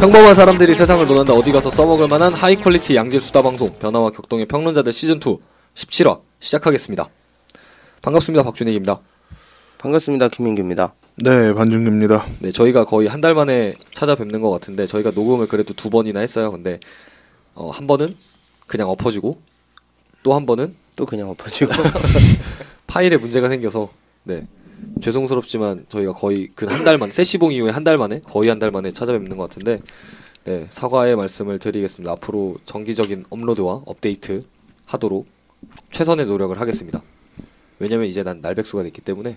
평범한 사람들이 세상을 논한다 어디 가서 써먹을 만한 하이 퀄리티 양질 수다 방송 변화와 격동의 평론자들 시즌2 17화 시작하겠습니다. 반갑습니다. 박준익입니다. 반갑습니다. 김민규입니다. 네, 반준규입니다. 네, 저희가 거의 한 달 만에 찾아뵙는 것 같은데 저희가 녹음을 그래도 두 번이나 했어요. 근데 한 번은 그냥 엎어지고 또 한 번은 또 그냥 엎어지고 파일에 문제가 생겨서 네. 죄송스럽지만 저희가 거의 그 한 달만 세시봉 이후에 한 달 만에 거의 한 달 만에 찾아뵙는 것 같은데 네, 사과의 말씀을 드리겠습니다. 앞으로 정기적인 업로드와 업데이트 하도록 최선의 노력을 하겠습니다. 왜냐면 이제 난 날백수가 됐기 때문에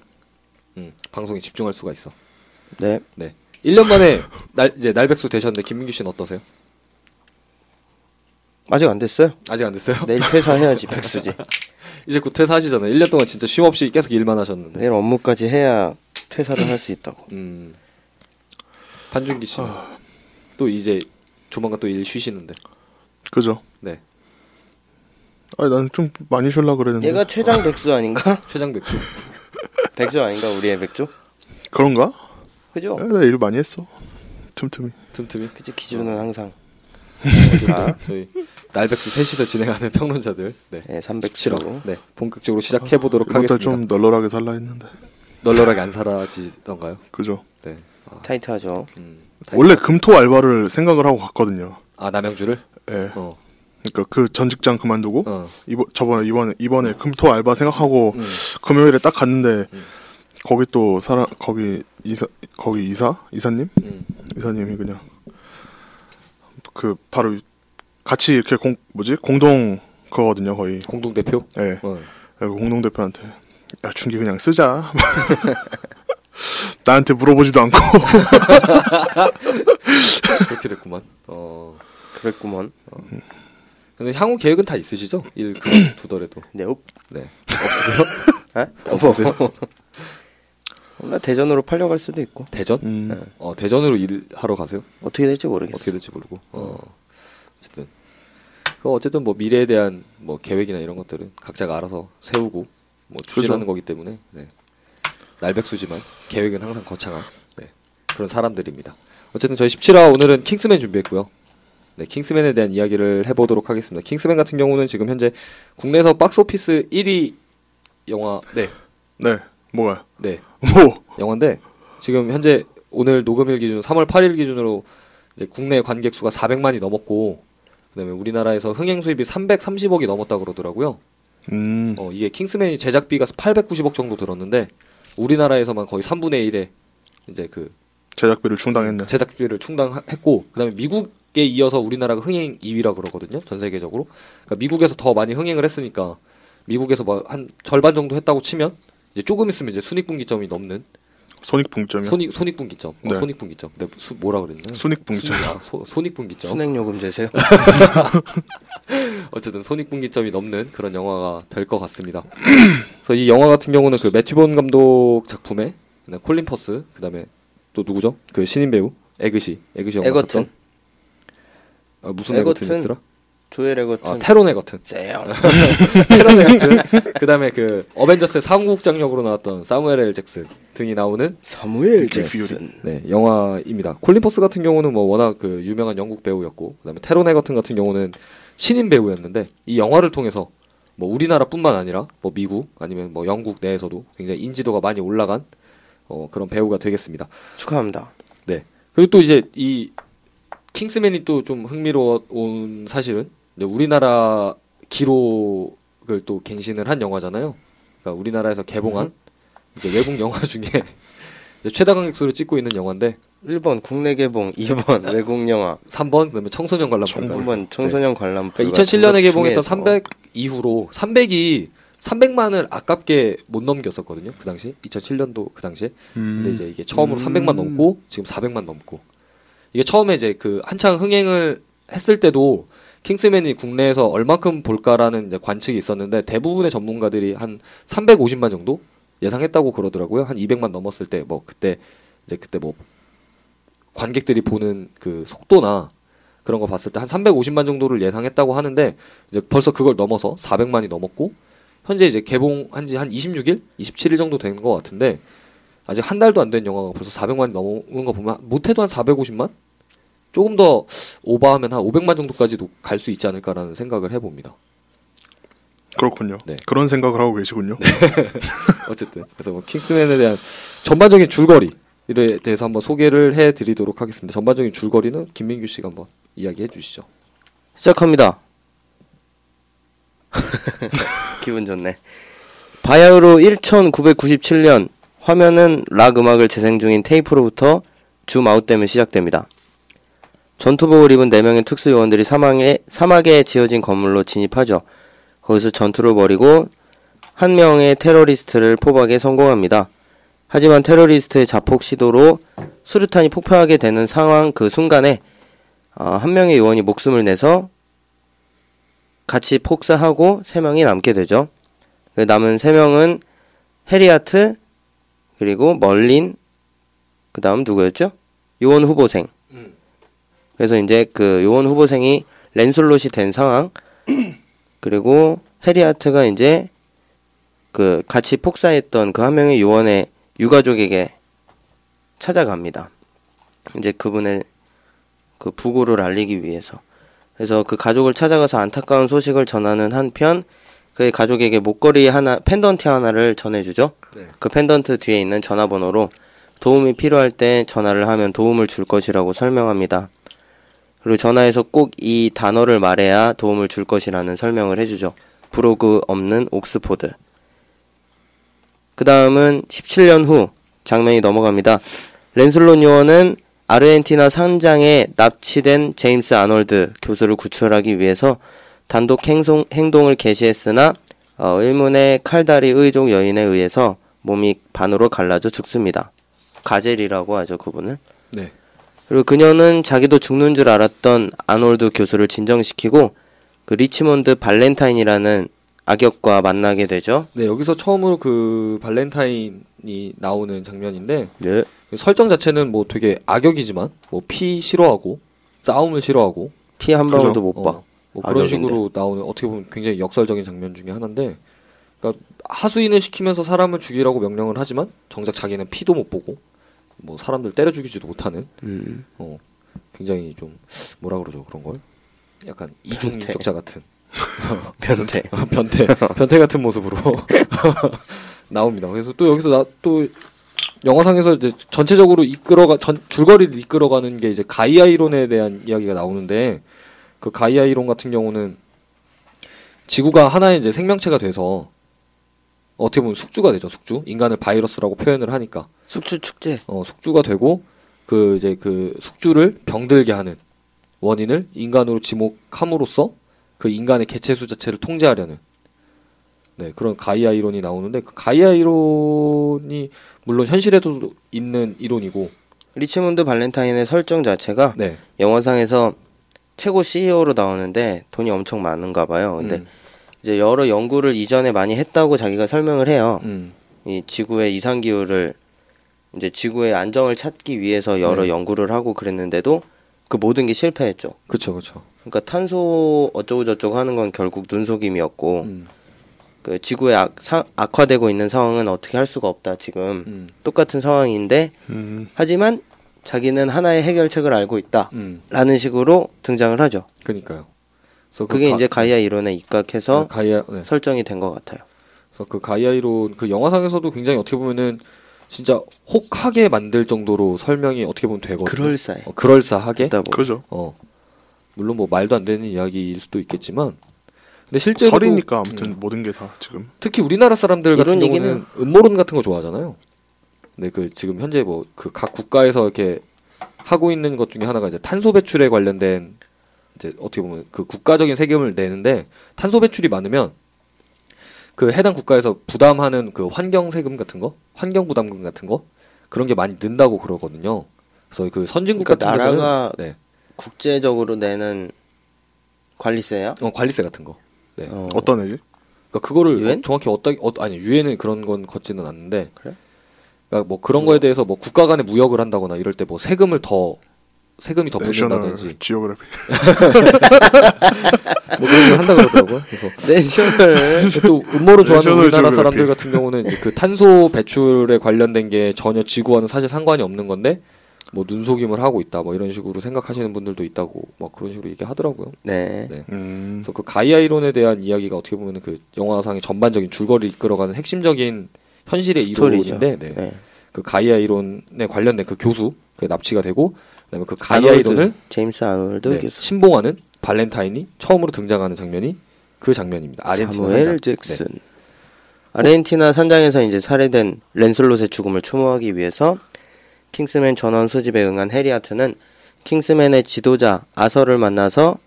방송에 집중할 수가 있어. 네. 네. 1년 만에 이제 날백수 되셨는데 김민규 씨는 어떠세요? 아직 안 됐어요? 아직 안 됐어요? 내일 퇴사해야지 백수지. 이제 곧 퇴사하시잖아요. 1년 동안 진짜 쉼 없이 계속 일만 하셨는데. 내일 업무까지 해야 퇴사를 할 수 있다고. 반준기 씨는 또 이제 조만간 또 일 쉬시는데. 그죠? 네. 아니 난 좀 많이 쉬려고 그랬는데. 얘가 최장 백수 아닌가? 최장 백수. 백수 아닌가 우리의 백수? 그런가? 그죠? 나 일 많이 했어. 틈틈이. 그치 기준은 항상. 저희 날백수 셋이서 진행하는 평론자들 네, 317화 네, 본격적으로 시작해 보도록 하겠습니다. 좀 널널하게 살라 했는데 널널하게 안 살아지던가요? 그죠. 네, 타이트하죠. 원래 금토 알바를 생각을 하고 갔거든요. 아 남양주를? 네. 그러니까 그 전 직장 그만두고 이번에 금토 알바 생각하고 금요일에 딱 갔는데 거기 또 사람 거기 이사님 이사님이 그냥. 그 바로 같이 이렇게 공동 그거거든요 거의 공동 대표. 네. 공동 대표한테 야 중기 그냥 쓰자. 나한테 물어보지도 않고 그렇게 됐구만. 그랬구만. 근데 향후 계획은 다 있으시죠? 일 그만두더라도. 네. 네. 없으세요? 없어요. 몰라 대전으로 팔려갈 수도 있고. 대전? 네. 대전으로 일하러 가세요? 어떻게 될지 모르겠어요. 어떻게 될지 모르고. 어쨌든 그 어쨌든 뭐 미래에 대한 뭐 계획이나 이런 것들은 각자가 알아서 세우고 뭐 추진하는 그렇죠. 거기 때문에 네. 날백수지만 계획은 항상 거창한 네. 그런 사람들입니다. 어쨌든 저희 17화 오늘은 킹스맨 준비했고요. 네, 킹스맨에 대한 이야기를 해보도록 하겠습니다. 킹스맨 같은 경우는 지금 현재 국내에서 박스오피스 1위 영화. 네. 네. 뭐가요? 네. 뭐 영화인데 지금 현재 오늘 녹음일 기준 3월 8일 기준으로 이제 국내 관객 수가 400만이 넘었고 그다음에 우리나라에서 흥행 수입이 330억이 넘었다 그러더라고요. 이게 킹스맨이 제작비가 890억 정도 들었는데 우리나라에서만 거의 3분의 1에 이제 그 제작비를 충당했네. 제작비를 충당했고 그다음에 미국에 이어서 우리나라가 흥행 2위라 그러거든요. 전 세계적으로. 그러니까 미국에서 더 많이 흥행을 했으니까 미국에서 막 한 절반 정도 했다고 치면 이제 조금 있으면 이제 손익분기점이 넘는 손익분기점이요? 손익분기점. 네. 손익분기점. 네, 뭐라 그랬나요? 손익분기점. 손익분기점. 순행요금 제세요? 어쨌든 손익분기점이 넘는 그런 영화가 될 것 같습니다. 그래서 이 영화 같은 경우는 그 매튜 본 감독 작품에 콜린 퍼스 그다음에 또 누구죠? 그 신인 배우 에그시 영화 에거튼. 아, 무슨 에거튼이더라? 조엘 에거튼. 아, 태런 에거튼. 태런 에거튼. 그다음에 그 어벤져스의 사무국장 역으로 나왔던 사무엘 L. 잭슨 등이 나오는 사무엘 잭슨. 네, 영화입니다. 콜린 퍼스 같은 경우는 뭐 워낙 그 유명한 영국 배우였고 그다음에 태런 에거튼 같은 경우는 신인 배우였는데 이 영화를 통해서 뭐 우리나라뿐만 아니라 뭐 미국 아니면 뭐 영국 내에서도 굉장히 인지도가 많이 올라간 그런 배우가 되겠습니다. 축하합니다. 네. 그리고 또 이제 이 킹스맨이 또 좀 흥미로운 사실은 우리나라 기록을 또 갱신을 한 영화잖아요. 그러니까 우리나라에서 개봉한 이제 외국 영화 중에 이제 최다 관객수를 찍고 있는 영화인데 1번 국내 개봉, 2번 외국 영화, 3번 그다음에 청소년 관람편. 3번 청소년 관람편. 2007년에 개봉했던 300 이후로 300만을 아깝게 못 넘겼었거든요. 그 당시 2007년도 그 당시에. 근데 이제 이게 처음으로 300만 넘고 지금 400만 넘고. 이게 처음에 이제 그 한창 흥행을 했을 때도 킹스맨이 국내에서 얼마큼 볼까라는 이제 관측이 있었는데 대부분의 전문가들이 한 350만 정도 예상했다고 그러더라고요. 한 200만 넘었을 때 뭐 그때 이제 그때 뭐 관객들이 보는 그 속도나 그런 거 봤을 때 한 350만 정도를 예상했다고 하는데 이제 벌써 그걸 넘어서 400만이 넘었고 현재 이제 개봉한 지 한 26일, 27일 정도 된 것 같은데 아직 한 달도 안 된 영화가 벌써 400만이 넘은 거 보면 못해도 한 450만? 조금 더 오버하면 한 500만 정도까지도 갈 수 있지 않을까라는 생각을 해봅니다. 그렇군요. 네. 그런 생각을 하고 계시군요. 네. 어쨌든 그래서 뭐 킹스맨에 대한 전반적인 줄거리에 대해서 한번 소개를 해드리도록 하겠습니다. 전반적인 줄거리는 김민규 씨가 한번 이야기해 주시죠. 시작합니다. 기분 좋네. 바야흐로 1997년 화면은 락 음악을 재생 중인 테이프로부터 줌 아웃되면 시작됩니다. 전투복을 입은 4명의 특수요원들이 사막에 지어진 건물로 진입하죠. 거기서 전투를 벌이고 한 명의 테러리스트를 포박에 성공합니다. 하지만 테러리스트의 자폭 시도로 수류탄이 폭파하게 되는 상황 그 순간에 한 명의 요원이 목숨을 내서 같이 폭사하고 3명이 남게 되죠. 남은 3명은 해리 하트, 그리고 멀린, 그 다음 누구였죠? 요원 후보생. 그래서 이제 그 요원 후보생이 랜슬롯이 된 상황, 그리고 해리 하트가 이제 그 같이 폭사했던 그 한 명의 요원의 유가족에게 찾아갑니다. 이제 그분의 그 부고를 알리기 위해서. 그래서 그 가족을 찾아가서 안타까운 소식을 전하는 한편 그의 가족에게 목걸이 하나, 펜던트 하나를 전해주죠. 네. 그 펜던트 뒤에 있는 전화번호로 도움이 필요할 때 전화를 하면 도움을 줄 것이라고 설명합니다. 그리고 전화에서 꼭 이 단어를 말해야 도움을 줄 것이라는 설명을 해주죠. 브로그 없는 옥스포드. 그 다음은 17년 후 장면이 넘어갑니다. 랜슬롯 요원은 아르헨티나 산장에 납치된 제임스 아놀드 교수를 구출하기 위해서 단독 행동을 개시했으나 일문의 칼다리 의족 여인에 의해서 몸이 반으로 갈라져 죽습니다. 가젤이라고 하죠, 그분을. 네. 그리고 그녀는 자기도 죽는 줄 알았던 아놀드 교수를 진정시키고 그 리치몬드 발렌타인이라는 악역과 만나게 되죠. 네, 여기서 처음으로 그 발렌타인이 나오는 장면인데 네. 설정 자체는 뭐 되게 악역이지만 뭐 피 싫어하고 싸움을 싫어하고 피 한 방울도 못 봐. 뭐 그런 식으로 나오는 어떻게 보면 굉장히 역설적인 장면 중에 하나인데 그러니까 하수인을 시키면서 사람을 죽이라고 명령을 하지만 정작 자기는 피도 못 보고 뭐 사람들 때려 죽이지도 못하는 굉장히 좀 뭐라 그러죠 그런 걸 약간 이중인격자 같은 변태 같은 모습으로 나옵니다. 그래서 또 여기서 또 영화상에서 이제 전체적으로 줄거리를 이끌어가는 게 이제 가이아 이론에 대한 이야기가 나오는데 그 가이아 이론 같은 경우는 지구가 하나의 이제 생명체가 돼서 어떻게 보면 숙주가 되죠. 숙주. 인간을 바이러스라고 표현을 하니까 숙주 축제. 숙주가 되고 그 이제 그 숙주를 병들게 하는 원인을 인간으로 지목함으로써 그 인간의 개체수 자체를 통제하려는 네, 그런 가이아 이론이 나오는데 그 가이아 이론이 물론 현실에도 있는 이론이고 리치몬드 발렌타인의 설정 자체가 네. 영화상에서 최고 CEO로 나오는데 돈이 엄청 많은가 봐요. 근데 이제 여러 연구를 이전에 많이 했다고 자기가 설명을 해요. 이 지구의 이상 기후를 이제 지구의 안정을 찾기 위해서 여러 연구를 하고 그랬는데도 그 모든 게 실패했죠. 그렇죠, 그렇죠. 그러니까 탄소 어쩌고 저쩌고 하는 건 결국 눈속임이었고 그 지구의 악화되고 있는 상황은 어떻게 할 수가 없다. 지금 똑같은 상황인데 하지만 자기는 하나의 해결책을 알고 있다라는 식으로 등장을 하죠. 그러니까요. 그래서 그게 이제 가이아 이론에 입각해서 네, 설정이 된 것 같아요. 그래서 그 가이아 이론 그 영화상에서도 굉장히 어떻게 보면은 진짜 혹하게 만들 정도로 설명이 어떻게 보면 되거든요. 그럴싸해. 그럴싸하게. 그죠. 물론 뭐 말도 안 되는 이야기일 수도 있겠지만, 근데 실제로 설이니까 아무튼 모든 게 다 지금. 특히 우리나라 사람들 같은 경우는 음모론 같은 거 좋아하잖아요. 근데 그 지금 현재 뭐 그 각 국가에서 이렇게 하고 있는 것 중에 하나가 이제 탄소 배출에 관련된 이제 어떻게 보면 그 국가적인 세금을 내는데 탄소 배출이 많으면. 그 해당 국가에서 부담하는 그 환경 세금 같은 거, 환경 부담금 같은 거 그런 게 많이 는다고 그러거든요. 그래서 그 선진국 그러니까 같은 데서는 나라가 네. 국제적으로 내는 관리세요? 관리세 같은 거. 네. 어떤 애지? 그러니까 그거를 UN? 정확히 어떤 아니 UN은 그런 건 걷지는 않는데. 그래? 그러니까 뭐 그런 거에 대해서 뭐 국가 간에 무역을 한다거나 이럴 때 뭐 세금을 더 세금이 더 붙는다든지 지오그래피 뭐 그런 걸 한다고 그러더라고요. 그래서 내셔널 또 음모론 좋아하는 우리나라 지오그래피. 사람들 같은 경우는 이제 그 탄소 배출에 관련된 게 전혀 지구와는 사실 상관이 없는 건데 뭐 눈속임을 하고 있다 뭐 이런 식으로 생각하시는 분들도 있다고 막 그런 식으로 얘기하더라고요. 네. 네. 그래서 그 가이아 이론에 대한 이야기가 어떻게 보면 그 영화상의 전반적인 줄거리를 이끌어가는 핵심적인 현실의 이론인데 네. 네. 그 가이아 이론에 관련된 그 교수 그 납치가 되고 그다음에 그 가이아 아놀드, 이론을 제임스 아놀드 네, 교수 신봉하는 발렌타인이 처음으로 등장하는 장면이 그 장면입니다. 아르헨티나 사무엘 잭슨. 네. 아르헨티나 산장에서 이제 살해된 랜슬롯의 죽음을 추모하기 위해서 킹스맨 전원 수집에 응한 해리 하트는 킹스맨의 지도자 아서를 만나서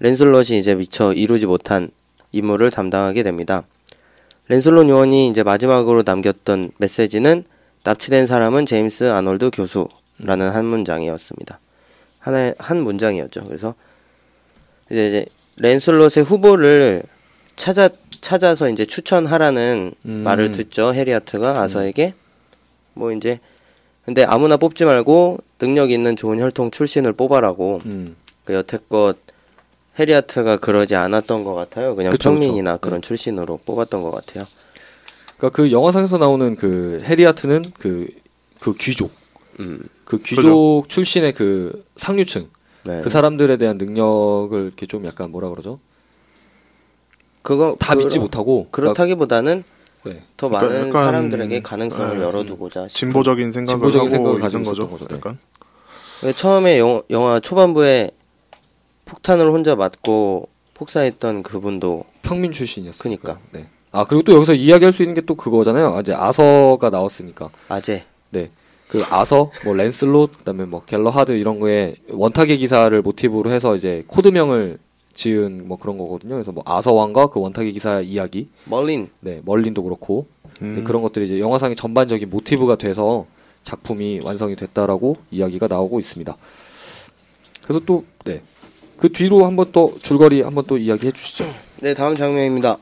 랜슬롯이 이제 미처 이루지 못한 임무를 담당하게 됩니다. 랜슬롯 요원이 이제 마지막으로 남겼던 메시지는 납치된 사람은 제임스 아놀드 교수라는 한 문장이었습니다. 하나의 한 문장이었죠. 그래서 이제 랜슬롯의 후보를 찾아서 이제 추천하라는 말을 듣죠. 해리 하트가 아서에게 뭐 이제 근데 아무나 뽑지 말고 능력 있는 좋은 혈통 출신을 뽑아라고 그 여태껏 해리아트가 그러지 않았던 것 같아요. 그냥 그쵸, 평민이나 그쵸. 그런 출신으로 뽑았던 것 같아요. 그러니까 그 영화상에서 나오는 그 해리아트는 그 귀족, 그 귀족 그죠? 출신의 그 상류층 네. 그 사람들에 대한 능력을 이렇게 좀 약간 뭐라 그러죠? 그거 다 믿지 못하고 그렇다기보다는. 네. 더 많은 사람들에게 가능성을 열어두고자 진보적인 생각을 하고 있는 거죠. 약간 네. 처음에 영화 초반부에 폭탄을 혼자 맞고 폭사했던 그분도 평민 출신이었으니까. 네. 아 그리고 또 여기서 이야기할 수 있는 게 또 그거잖아요. 아, 이제 아서가 나왔으니까. 아재. 네. 그 아서, 뭐 랜슬롯, 그다음에 뭐 갤러하드 이런 거에 원탁의 기사를 모티브로 해서 이제 코드명을 지은 뭐 그런 거거든요. 그래서 뭐 아서왕과 그 원탁의 기사 이야기, 멀린, 네 멀린도 그렇고 네, 그런 것들이 이제 영화상의 전반적인 모티브가 돼서 작품이 완성이 됐다라고 이야기가 나오고 있습니다. 그래서 또 네 그 뒤로 한번 또 줄거리 한번 또 이야기해 주시죠. 네 다음 장면입니다.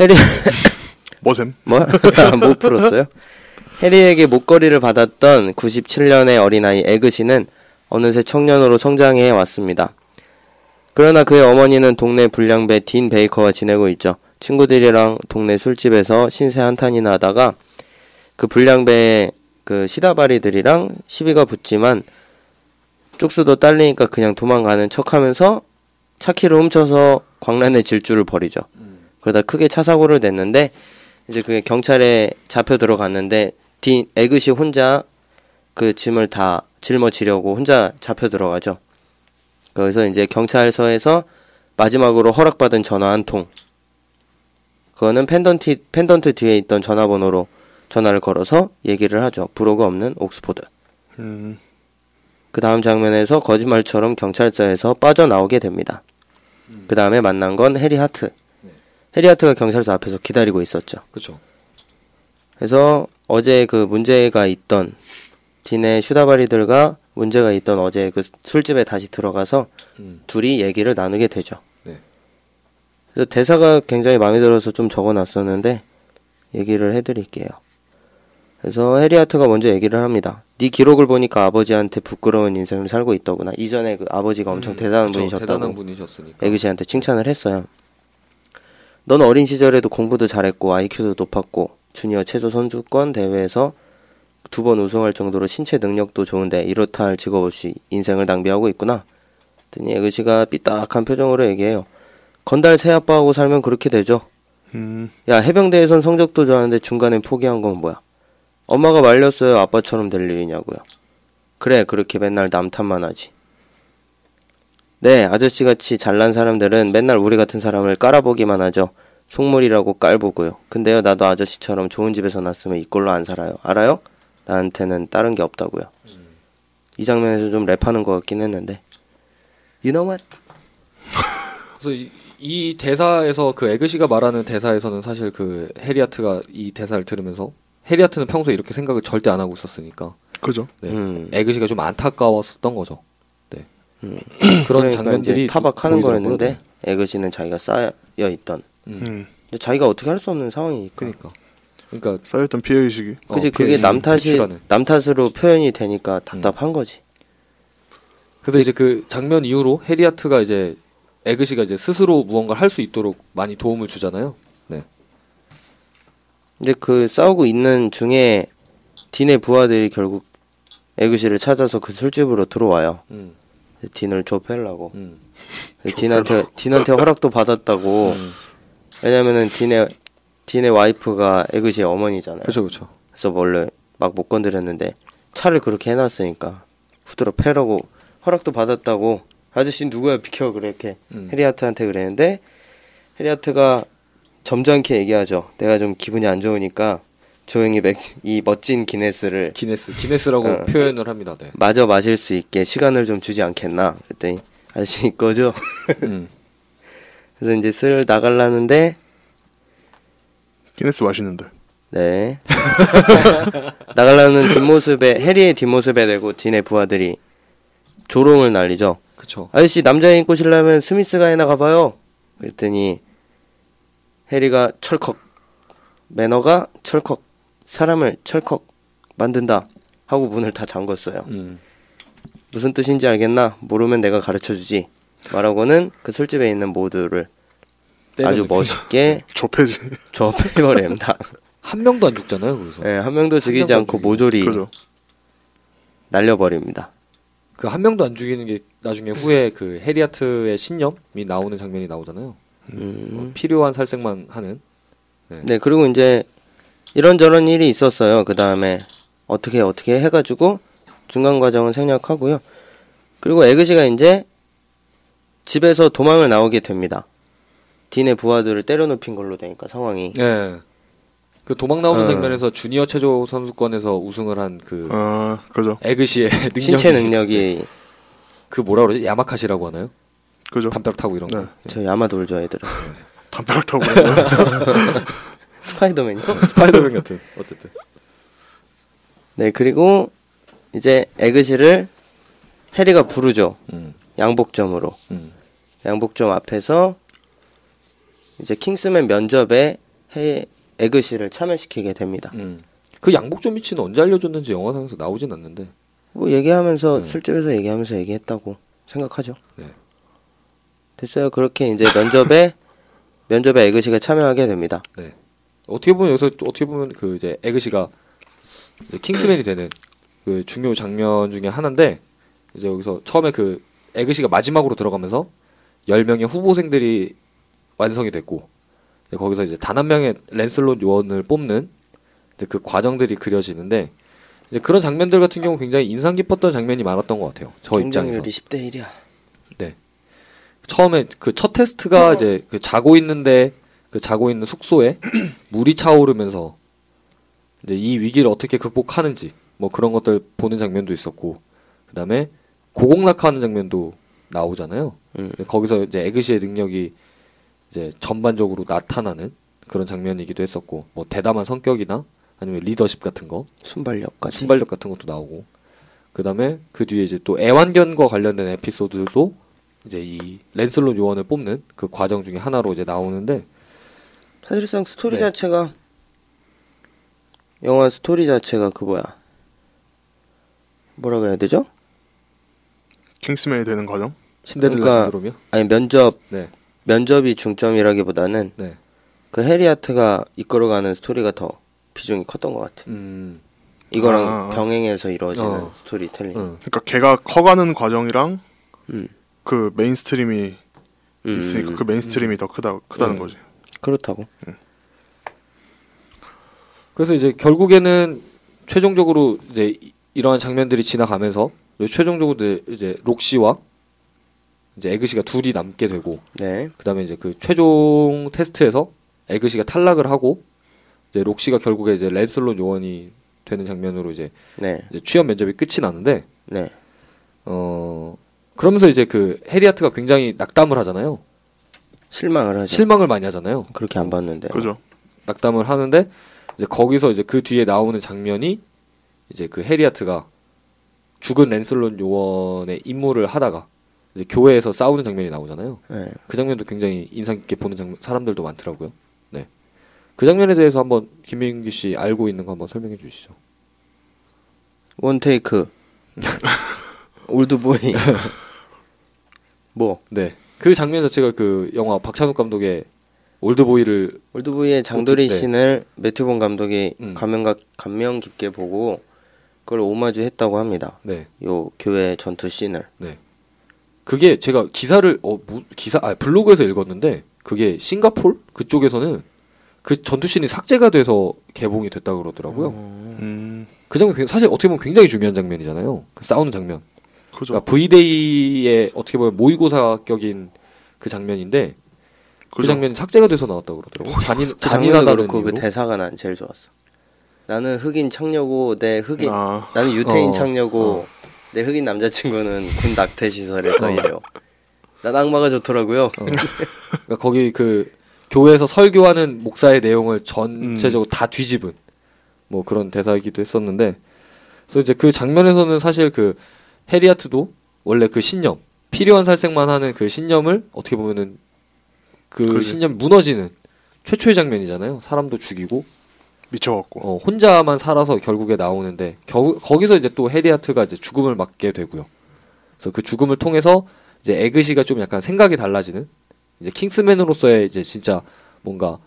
해리 뭐셈? 뭐? 못 풀었어요? 해리에게 목걸이를 받았던 97년의 어린아이 에그시는 어느새 청년으로 성장해 왔습니다. 그러나 그의 어머니는 동네 불량배 딘 베이커와 지내고 있죠. 친구들이랑 동네 술집에서 신세 한탄이나 하다가 그 불량배의 그 시다바리들이랑 시비가 붙지만 쪽수도 딸리니까 그냥 도망가는 척하면서 차키를 훔쳐서 광란의 질주를 벌이죠. 그러다 크게 차 사고를 냈는데 이제 그게 경찰에 잡혀 들어갔는데 딘 에그시 혼자 그 짐을 다 짊어지려고 혼자 잡혀 들어가죠. 그래서 이제 경찰서에서 마지막으로 허락받은 전화 한 통. 그거는 펜던트 뒤에 있던 전화번호로 전화를 걸어서 얘기를 하죠. 브로그 없는 옥스포드. 그 다음 장면에서 거짓말처럼 경찰서에서 빠져나오게 됩니다. 그 다음에 만난 건 해리 하트. 네. 해리 하트가 경찰서 앞에서 기다리고 있었죠. 그쵸. 그래서 어제 그 문제가 있던 딘의 슈다바리들과 문제가 있던 어제 그 술집에 다시 들어가서 둘이 얘기를 나누게 되죠. 네. 그래서 대사가 굉장히 마음에 들어서 좀 적어놨었는데 얘기를 해드릴게요. 그래서 해리아트가 먼저 얘기를 합니다. 네 기록을 보니까 아버지한테 부끄러운 인생을 살고 있더구나. 이전에 그 아버지가 엄청 대단한 분이셨다고 에그시한테 칭찬을 했어요. 넌 어린 시절에도 공부도 잘했고 IQ도 높았고 주니어 체조 선수권 대회에서 2번 우승할 정도로 신체 능력도 좋은데 이렇다 할 직업 없이 인생을 낭비하고 있구나. 그랬더니 에그시가 삐딱한 표정으로 얘기해요. 건달 새아빠하고 살면 그렇게 되죠. 야 해병대에선 성적도 좋았는데 중간에 포기한 건 뭐야. 엄마가 말렸어요. 아빠처럼 될 일이냐고요. 그래 그렇게 맨날 남 탓만 하지. 네 아저씨같이 잘난 사람들은 맨날 우리 같은 사람을 깔아보기만 하죠. 속물이라고 깔보고요. 근데요 나도 아저씨처럼 좋은 집에서 났으면 이꼴로 안 살아요. 알아요? 나한테는 다른 게 없다고요. 이 장면에서 좀 랩하는 것 같긴 했는데 You know what? 그래서 이 대사에서 그 에그시가 말하는 대사에서는 사실 그 해리아트가 이 대사를 들으면서 해리아트는 평소에 이렇게 생각을 절대 안 하고 있었으니까 그죠? 네. 에그시가 좀 안타까웠었던 거죠. 네. 그런 장면들이 타박하는 거였는데 에그시는 자기가 쌓여있던 자기가 어떻게 할 수 없는 상황이니까 그러니까. 그러니까 쌓였던 피해의식이. 그치, 그게 남 탓이, 남 탓으로 표현이 되니까 답답한 거지. 그래서 이제 그 장면 이후로 해리 하트가 이제 에그시가 이제 스스로 무언가를 할 수 있도록 많이 도움을 주잖아요. 네. 근데 그 싸우고 있는 중에 딘의 부하들이 결국 에그시를 찾아서 그 술집으로 들어와요. 딘을 좁혀려고. 딘한테 허락도 받았다고. 왜냐면은 딘의 와이프가 에그시의 어머니잖아요. 그렇죠, 그렇죠. 그래서 원래 막 못 건드렸는데 차를 그렇게 해놨으니까 후드로 패라고 허락도 받았다고. 아저씨 누구야 비켜 그렇게 해리하트한테 그랬는데 해리하트가 점잖게 얘기하죠. 내가 좀 기분이 안 좋으니까 조용히 이 멋진 기네스를 기네스라고 표현을 합니다. 네. 마저 마실 수 있게 시간을 좀 주지 않겠나. 그랬더니 아저씨 이거죠. 그래서 이제 슬 나가려는데 기네스 마시는데. 네. 나가려는 뒷모습에 해리의 뒷모습에 대고 딘의 부하들이 조롱을 날리죠. 그쵸. 아저씨 남자인 꼬시려면 스미스가이나 가봐요. 그랬더니 해리가 철컥 매너가 철컥 사람을 철컥 만든다 하고 문을 다 잠궜어요. 무슨 뜻인지 알겠나? 모르면 내가 가르쳐주지 말하고는 그 술집에 있는 모두를 아주 멋있게 좁혀버립니다. 한 명도 안 죽잖아요. 그래서 네, 한 명도 죽이지 않고 모조리 그죠. 날려버립니다. 그 한 명도 안 죽이는 게 나중에 후에 그 해리하트의 신념이 나오는 장면이 나오잖아요. 필요한 살생만 하는. 네. 네, 그리고 이제 이런저런 일이 있었어요. 그 다음에 어떻게 해가지고 중간 과정은 생략하고요. 그리고 에그시가 이제 집에서 도망을 나오게 됩니다. 딘의 부하들을 때려눕힌 걸로 되니까 상황이. 네. 그 도망 나오는 장면에서 주니어 체조 선수권에서 우승을 한 그 그죠. 에그시의 능력이 신체 능력이 그 뭐라 그러지? 야마카시라고 하나요? 그죠. 담벼락 타고 이런 네. 거. 저 야마돌죠 애들은. 담벼락 타고. 스파이더맨이요? 스파이더맨 같은. 어쨌든. 네, 그리고 이제 에그시를 해리가 부르죠. 양복점으로. 양복점 앞에서 이제 킹스맨 면접에 에그시를 참여시키게 됩니다. 그 양복점 위치는 언제 알려줬는지 영화상에서 나오진 않는데 뭐 얘기하면서 술집에서 얘기하면서 얘기했다고 생각하죠. 네. 됐어요. 그렇게 이제 면접에 에그시가 참여하게 됩니다. 네. 어떻게 보면 그 이제 에그시가 이제 킹스맨이 되는 그 중요 장면 중에 하나인데 이제 여기서 처음에 그 에그시가 마지막으로 들어가면서 10명의 후보생들이 완성이 됐고. 거기서 이제 단 한 명의 랜슬롯 요원을 뽑는 이제 그 과정들이 그려지는데 이제 그런 장면들 같은 경우 굉장히 인상 깊었던 장면이 많았던 것 같아요. 저 입장에서. 경쟁률이 10대 1이야. 네. 처음에 그 첫 테스트가 이제 그 자고 있는 숙소에 물이 차오르면서 이제 이 위기를 어떻게 극복하는지 뭐 그런 것들 보는 장면도 있었고 그다음에 고공락하는 장면도 나오잖아요. 거기서 이제 에그시의 능력이 이제 전반적으로 나타나는 그런 장면이기도 했었고 뭐 대담한 성격이나 아니면 리더십 같은 거 순발력 같은 것도 나오고 그 다음에 그 뒤에 이제 또 애완견과 관련된 에피소드도 이제 이 랜슬롯 요원을 뽑는 그 과정 중에 하나로 이제 나오는데 사실상 스토리 네. 자체가 영화 스토리 자체가 그 뭐라고 해야 되죠? 킹스맨이 되는 과정? 신데렐라 그러니까, 신드롬이요? 아니 면접 네. 면접이 중점이라기보다는 네. 그 해리하트가 이끌어가는 스토리가 더 비중이 컸던 것 같아. 이거랑 병행해서 이루어지는 스토리텔링. 그러니까 걔가 커가는 과정이랑 그 메인스트림이 있으니까 그 메인스트림이 더 크다는 거지. 그렇다고. 그래서 이제 결국에는 최종적으로 이제 이러한 장면들이 지나가면서 최종적으로 이제 록시와 이제 에그시가 둘이 남게 되고, 네. 그다음에 이제 그 최종 테스트에서 에그시가 탈락을 하고, 이제 록시가 결국에 이제 랜슬롯 요원이 되는 장면으로 이제 취업 면접이 끝이 나는데, 네. 그러면서 이제 그 해리하트가 굉장히 낙담을 하잖아요. 실망을 많이 하잖아요. 그렇게 안 봤는데. 그죠. 낙담을 하는데 이제 거기서 이제 그 뒤에 나오는 장면이 이제 그 해리하트가 죽은 랜슬롯 요원의 임무를 하다가. 이제 교회에서 싸우는 장면이 나오잖아요. 네. 그 장면도 굉장히 인상 깊게 보는 사람들도 많더라고요. 네. 그 장면에 대해서 한번 김민규 씨 알고 있는 거 한번 설명해 주시죠. 원테이크 올드보이 뭐 네 그 장면 자체가 그 영화 박찬욱 감독의 올드보이의 장도리 씬을 매튜 본 감독이 감명 깊게 보고 그걸 오마주했다고 합니다. 네. 요 교회 전투 씬을. 네. 그게 제가 기사를 블로그에서 읽었는데 그게 싱가포르 그쪽에서는 그 전투 씬이 삭제가 돼서 개봉이 됐다 그러더라고요. 그 장면 사실 어떻게 보면 굉장히 중요한 장면이잖아요. 그 싸우는 장면. 그죠. 그러니까 V-Day의 어떻게 보면 모의고사격인 그 장면인데 그 장면이 삭제가 돼서 나왔다 그러더라고요. 잔인하다 그렇고 그 대사가 난 제일 좋았어. 나는 흑인 창녀고 내 흑인 나는 유태인 창녀고 내 흑인 남자친구는 군 낙태 시설에서 일해요. 난 악마가 좋더라고요. 그러니까 거기 그 교회에서 설교하는 목사의 내용을 전체적으로 다 뒤집은 뭐 그런 대사이기도 했었는데, 그래서 이제 그 장면에서는 사실 그 해리 하트도 원래 그 신념 필요한 살색만 하는 그 신념을 어떻게 보면은 그 신념 무너지는 최초의 장면이잖아요. 사람도 죽이고 미쳐갖고 혼자만 살아서 결국에 나오는데 거기서 이제 또 해리 하트가 이제 죽음을 맞게 되고요. 그래서 그 죽음을 통해서 이제 에그시가 좀 약간 생각이 달라지는 이제 킹스맨으로서의 이제 진짜 뭔가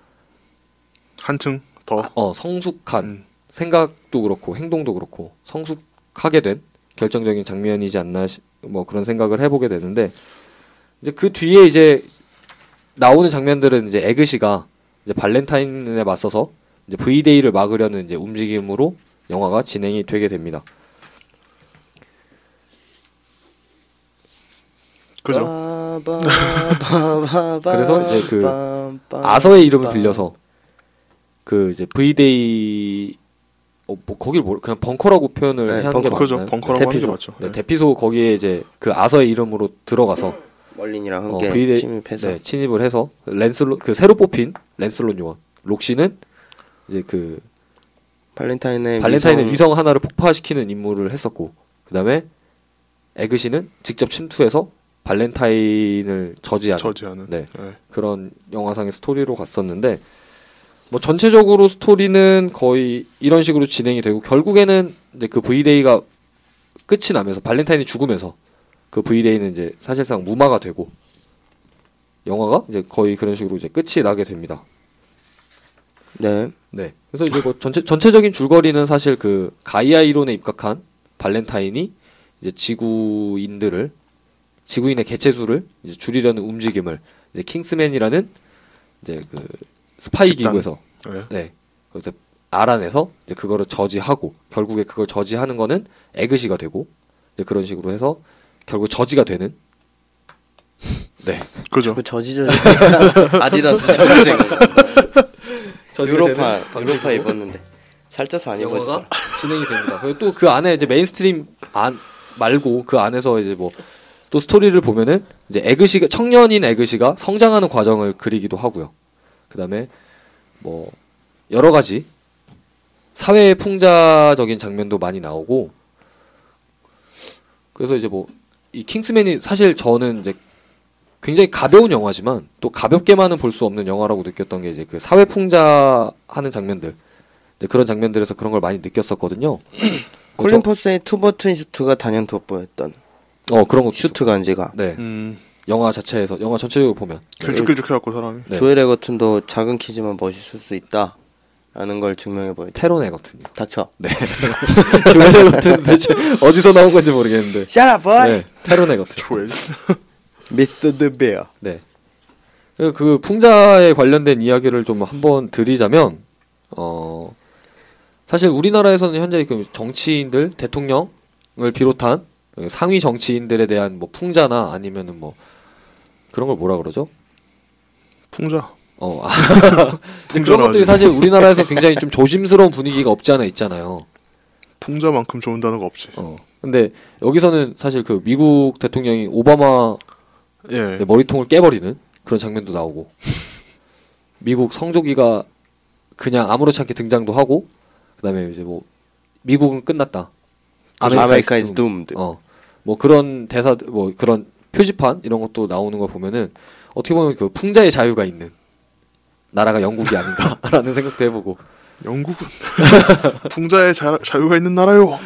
한층 더 성숙한 생각도 그렇고 행동도 그렇고 성숙하게 된 결정적인 장면이지 않나 뭐 그런 생각을 해보게 되는데, 이제 그 뒤에 이제 나오는 장면들은 이제 에그시가 이제 발렌타인에 맞서서 이제 V-Day를 막으려는 이제 움직임으로 영화가 진행이 되게 됩니다. 그죠? 그래서 이제 그 아서의 이름을 빌려서 그 이제 V-Day 뭐 거길 그냥 벙커라고 표현을 하는 게 맞죠. 벙커라고 하는 게 맞죠. 네, 대피소 거기에 이제 그 아서의 이름으로 들어가서 멀린이랑 함께 침입해서 네, 침입을 해서 랜슬롯 그 새로 뽑힌 랜슬롯 요원 록시는 이제 그 발렌타인의 위성 하나를 폭파시키는 임무를 했었고, 그다음에 에그시는 직접 침투해서 발렌타인을 저지하는 네. 그런 영화상의 스토리로 갔었는데, 뭐 전체적으로 스토리는 거의 이런 식으로 진행이 되고 결국에는 이제 그 V-Day가 끝이 나면서 발렌타인이 죽으면서 그 V-Day는 이제 사실상 무마가 되고 영화가 이제 거의 그런 식으로 이제 끝이 나게 됩니다. 네. 그래서 이제 뭐 전체적인 줄거리는 사실 그 가이아 이론에 입각한 발렌타인이 이제 지구인의 개체수를 이제 줄이려는 움직임을 이제 킹스맨이라는 이제 그 스파이 기구에서 그래서 알아내서 이제 그거를 저지하고 결국에 그걸 저지하는 거는 에그시가 되고 이제 그런 식으로 해서 결국 저지가 되는 그죠. 그 저지 아디다스 저지생 유로파 입었는데 살쪄서 안 입었어. 진행이 됩니다. 그리고 또 그 안에 이제 메인스트림 안 말고 그 안에서 이제 뭐 또 스토리를 보면은 이제 에그시가 청년인 에그시가 성장하는 과정을 그리기도 하고요. 그다음에 뭐 여러 가지 사회의 풍자적인 장면도 많이 나오고, 그래서 이제 뭐 이 킹스맨이 사실 저는 이제 굉장히 가벼운 영화지만 또 가볍게만은 볼 수 없는 영화라고 느꼈던 게 이제 그 사회 풍자하는 장면들 이제 그런 장면들에서 그런 걸 많이 느꼈었거든요. 콜린 퍼스의 투 버튼 슈트가 단연 돋보였던 그런 것 슈트 간지가 영화 자체에서 영화 전체적으로 보면 길쭉길쭉해갖고 사람이 조엘 에거튼도 작은 키지만 멋있을 수 있다 라는 걸 증명해 보였죠. 태런 에거튼 닥쳐. 조엘 에거튼 대체 어디서 나온 건지 모르겠는데 Shut up boy. 태런 에거튼 조엘 미스터 더 베어. 그 풍자에 관련된 이야기를 좀 한번 드리자면 사실 우리나라에서는 현재 그 정치인들 대통령을 비롯한 상위 정치인들에 대한 뭐 풍자나 아니면은 뭐 그런 걸 뭐라 그러죠? 풍자. 그런 것들이 사실 우리나라에서 굉장히 좀 조심스러운 분위기가 없지 않아 있잖아요. 풍자만큼 좋은 단어가 없지. 근데 여기서는 사실 그 미국 대통령이 오바마 머리통을 깨버리는 그런 장면도 나오고, 미국 성조기가 그냥 아무렇지 않게 등장도 하고, 그다음에 이제 뭐 미국은 끝났다. 아메리카 is doomed. 뭐 그런 대사, 뭐 그런 표지판 이런 것도 나오는 걸 보면은 어떻게 보면 그 풍자의 자유가 있는 나라가 영국이 아닌가라는 생각도 해보고. 영국은 풍자에 자유가 있는 나라요.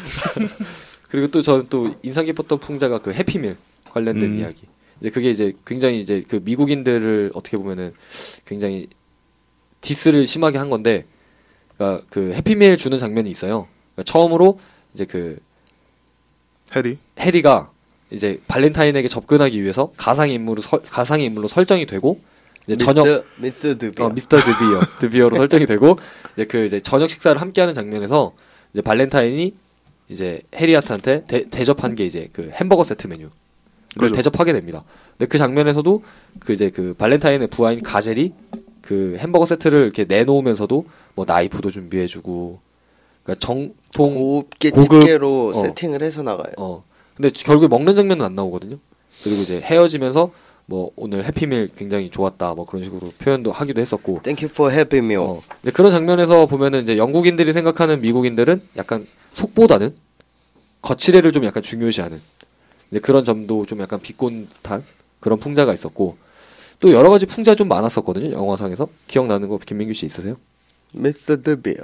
그리고 또 저는 또 인상 깊었던 풍자가 그 해피밀 관련된 이야기. 이제 그게 이제 굉장히 이제 그 미국인들을 어떻게 보면은 굉장히 디스를 심하게 한 건데, 그러니까 그 해피밀 주는 장면이 있어요. 그러니까 처음으로 이제 그 해리가 이제 발렌타인에게 접근하기 위해서 가상의 인물로 설정이 되고, 이제 미스터 드비어로 설정이 되고, 이제 그 이제 저녁 식사를 함께하는 장면에서 이제 발렌타인이 이제 해리아트한테 대접한 게 이제 그 햄버거 세트 메뉴를 그렇죠. 대접하게 됩니다. 근데 그 장면에서도 그 이제 그 발렌타인의 부하인 가젤이 그 햄버거 세트를 이렇게 내놓으면서도 뭐 나이프도 준비해주고, 그러니까 정통 고급 집게로 세팅을 해서 나가요. 근데 결국에 먹는 장면은 안 나오거든요. 그리고 이제 헤어지면서 뭐 오늘 해피밀 굉장히 좋았다 뭐 그런 식으로 표현도 하기도 했었고. Thank you for happy meal. 이제 그런 장면에서 보면은 이제 영국인들이 생각하는 미국인들은 약간 속보다는 거칠애를 좀 약간 중요시하는 이제 그런 점도 좀 약간 비꼰 듯한 그런 풍자가 있었고, 또 여러 가지 풍자 좀 많았었거든요. 영화상에서 기억나는 거 김민규 씨 있으세요? Mr. 드비어.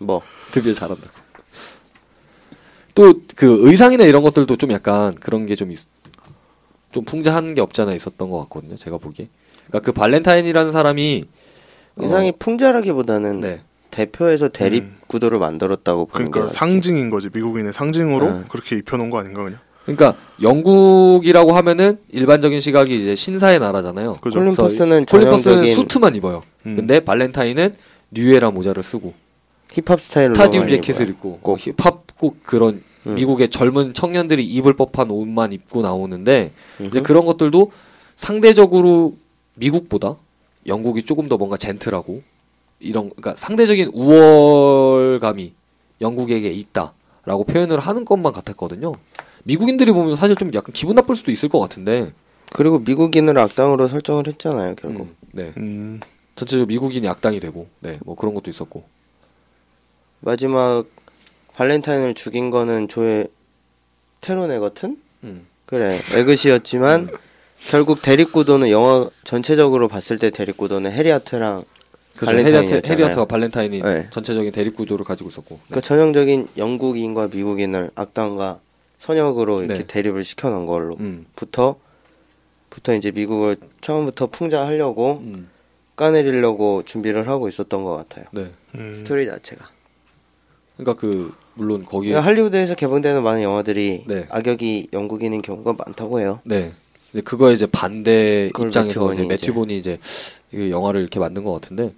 뭐 드비어 잘한다고. 또 그 의상이나 이런 것들도 좀 약간 그런 게 좀 풍자한 게 없잖아 있었던 것 같거든요. 제가 보기에. 그러니까 그 발렌타인이라는 사람이 의상이 풍자라기보다는 네. 대표에서 대립 구도를 만들었다고 보는 게 그러니까 상징인 거지. 미국인의 상징으로 그렇게 입혀놓은 거 아닌가 그냥. 그러니까 영국이라고 하면은 일반적인 시각이 이제 신사의 나라잖아요. 그렇죠. 콜린 퍼스는 전형적인 수트만 입어요. 근데 발렌타인은 뉴에라 모자를 쓰고 힙합 스타일로 스타디움 재킷을 입고 힙합 꼭 그런 미국의 젊은 청년들이 입을 법한 옷만 입고 나오는데 이제 그런 것들도 상대적으로 미국보다 영국이 조금 더 뭔가 젠틀하고 이런 그러니까 상대적인 우월감이 영국에게 있다라고 표현을 하는 것만 같았거든요. 미국인들이 보면 사실 좀 약간 기분 나쁠 수도 있을 것 같은데. 그리고 미국인을 악당으로 설정을 했잖아요, 결국. 네. 전체적으로 미국인이 악당이 되고, 네, 뭐 그런 것도 있었고. 마지막 발렌타인을 죽인 거는 조의 태런 에거튼? 그래, 에그시였지만 결국 대립구도는 영화 전체적으로 봤을 때 대립구도는 해리 하트랑 발렌타인이었잖아요. 해리아트와 발렌타인이 네. 전체적인 대립구도를 가지고 있었고. 네. 그 전형적인 영국인과 미국인을 악당과 선역으로 이렇게 네. 대립을 시켜놓은 걸로 부터 이제 미국을 처음부터 풍자하려고 까내리려고 준비를 하고 있었던 것 같아요. 네. 스토리 자체가. 그러니까 그 물론 거기 그러니까 할리우드에서 개봉되는 많은 영화들이 네. 악역이 영국인인 경우가 많다고 해요. 네. 근데 그거에 이제 반대 입장에서 매튜 본이 이제 영화를 이렇게 만든 것 같은데,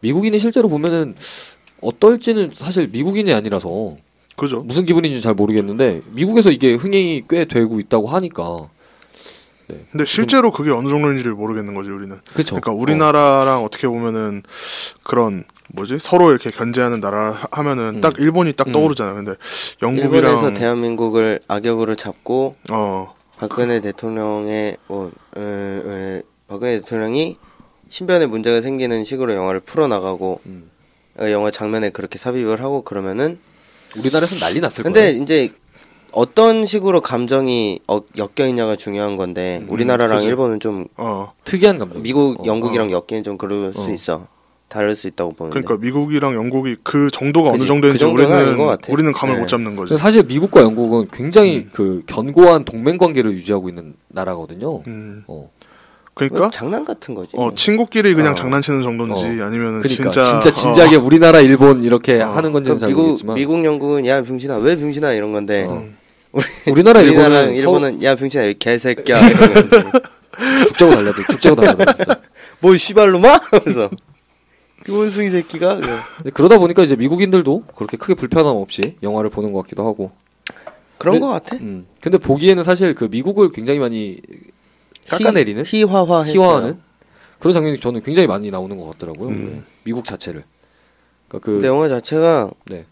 미국인이 실제로 보면은 어떨지는 사실 미국인이 아니라서. 그죠. 무슨 기분인지 잘 모르겠는데 미국에서 이게 흥행이 꽤 되고 있다고 하니까. 네. 근데 실제로 그게 어느 정도인지를 모르겠는 거지 우리는. 그쵸. 그러니까 우리나라랑 어떻게 보면은 그런 뭐지 서로 이렇게 견제하는 나라 하면은 딱 일본이 딱 떠오르잖아요. 근데 영국이랑 일본에서 대한민국을 악역으로 잡고 박근혜 대통령의 박근혜 대통령이 신변에 문제가 생기는 식으로 영화를 풀어나가고 영화 장면에 그렇게 삽입을 하고 그러면은. 우리나라에서는 난리 났을 거예요. 근데 이제 어떤 식으로 감정이 엮여있냐가 중요한 건데 우리나라랑 그치. 일본은 좀 특이한 감정. 미국, 영국이랑 엮이는 좀 그럴 수 있어. 다를 수 있다고 보는데. 그러니까 미국이랑 영국이 그 정도가 그치. 어느 정도인지 그 우리는 감을 네. 못 잡는 거지. 사실 미국과 영국은 굉장히 그 견고한 동맹 관계를 유지하고 있는 나라거든요. 그러니까 장난 같은 거지. 친구끼리 그냥 장난치는 정도인지 아니면 그러니까, 진짜 진지하게 우리나라 일본 이렇게 하는 건지는 잘 모르겠지만 미국 영국은 야 병신아 왜 병신아 이런 건데 우리나라 일본은 야 병신아 이 개새끼야 이런 거지. 죽자고 달려도 뭐 씨발로마 하면서 이원숭이 새끼가. 그러다 보니까 이제 미국인들도 그렇게 크게 불편함 없이 영화를 보는 것 같기도 하고 그런 거 같아. 근데 보기에는 사실 그 미국을 굉장히 많이 깎아내리는 희화화하는 그런 장면이 저는 굉장히 많이 나오는 것 같더라고요. 네. 미국 자체를. 그러니까 그 영화 자체가 네.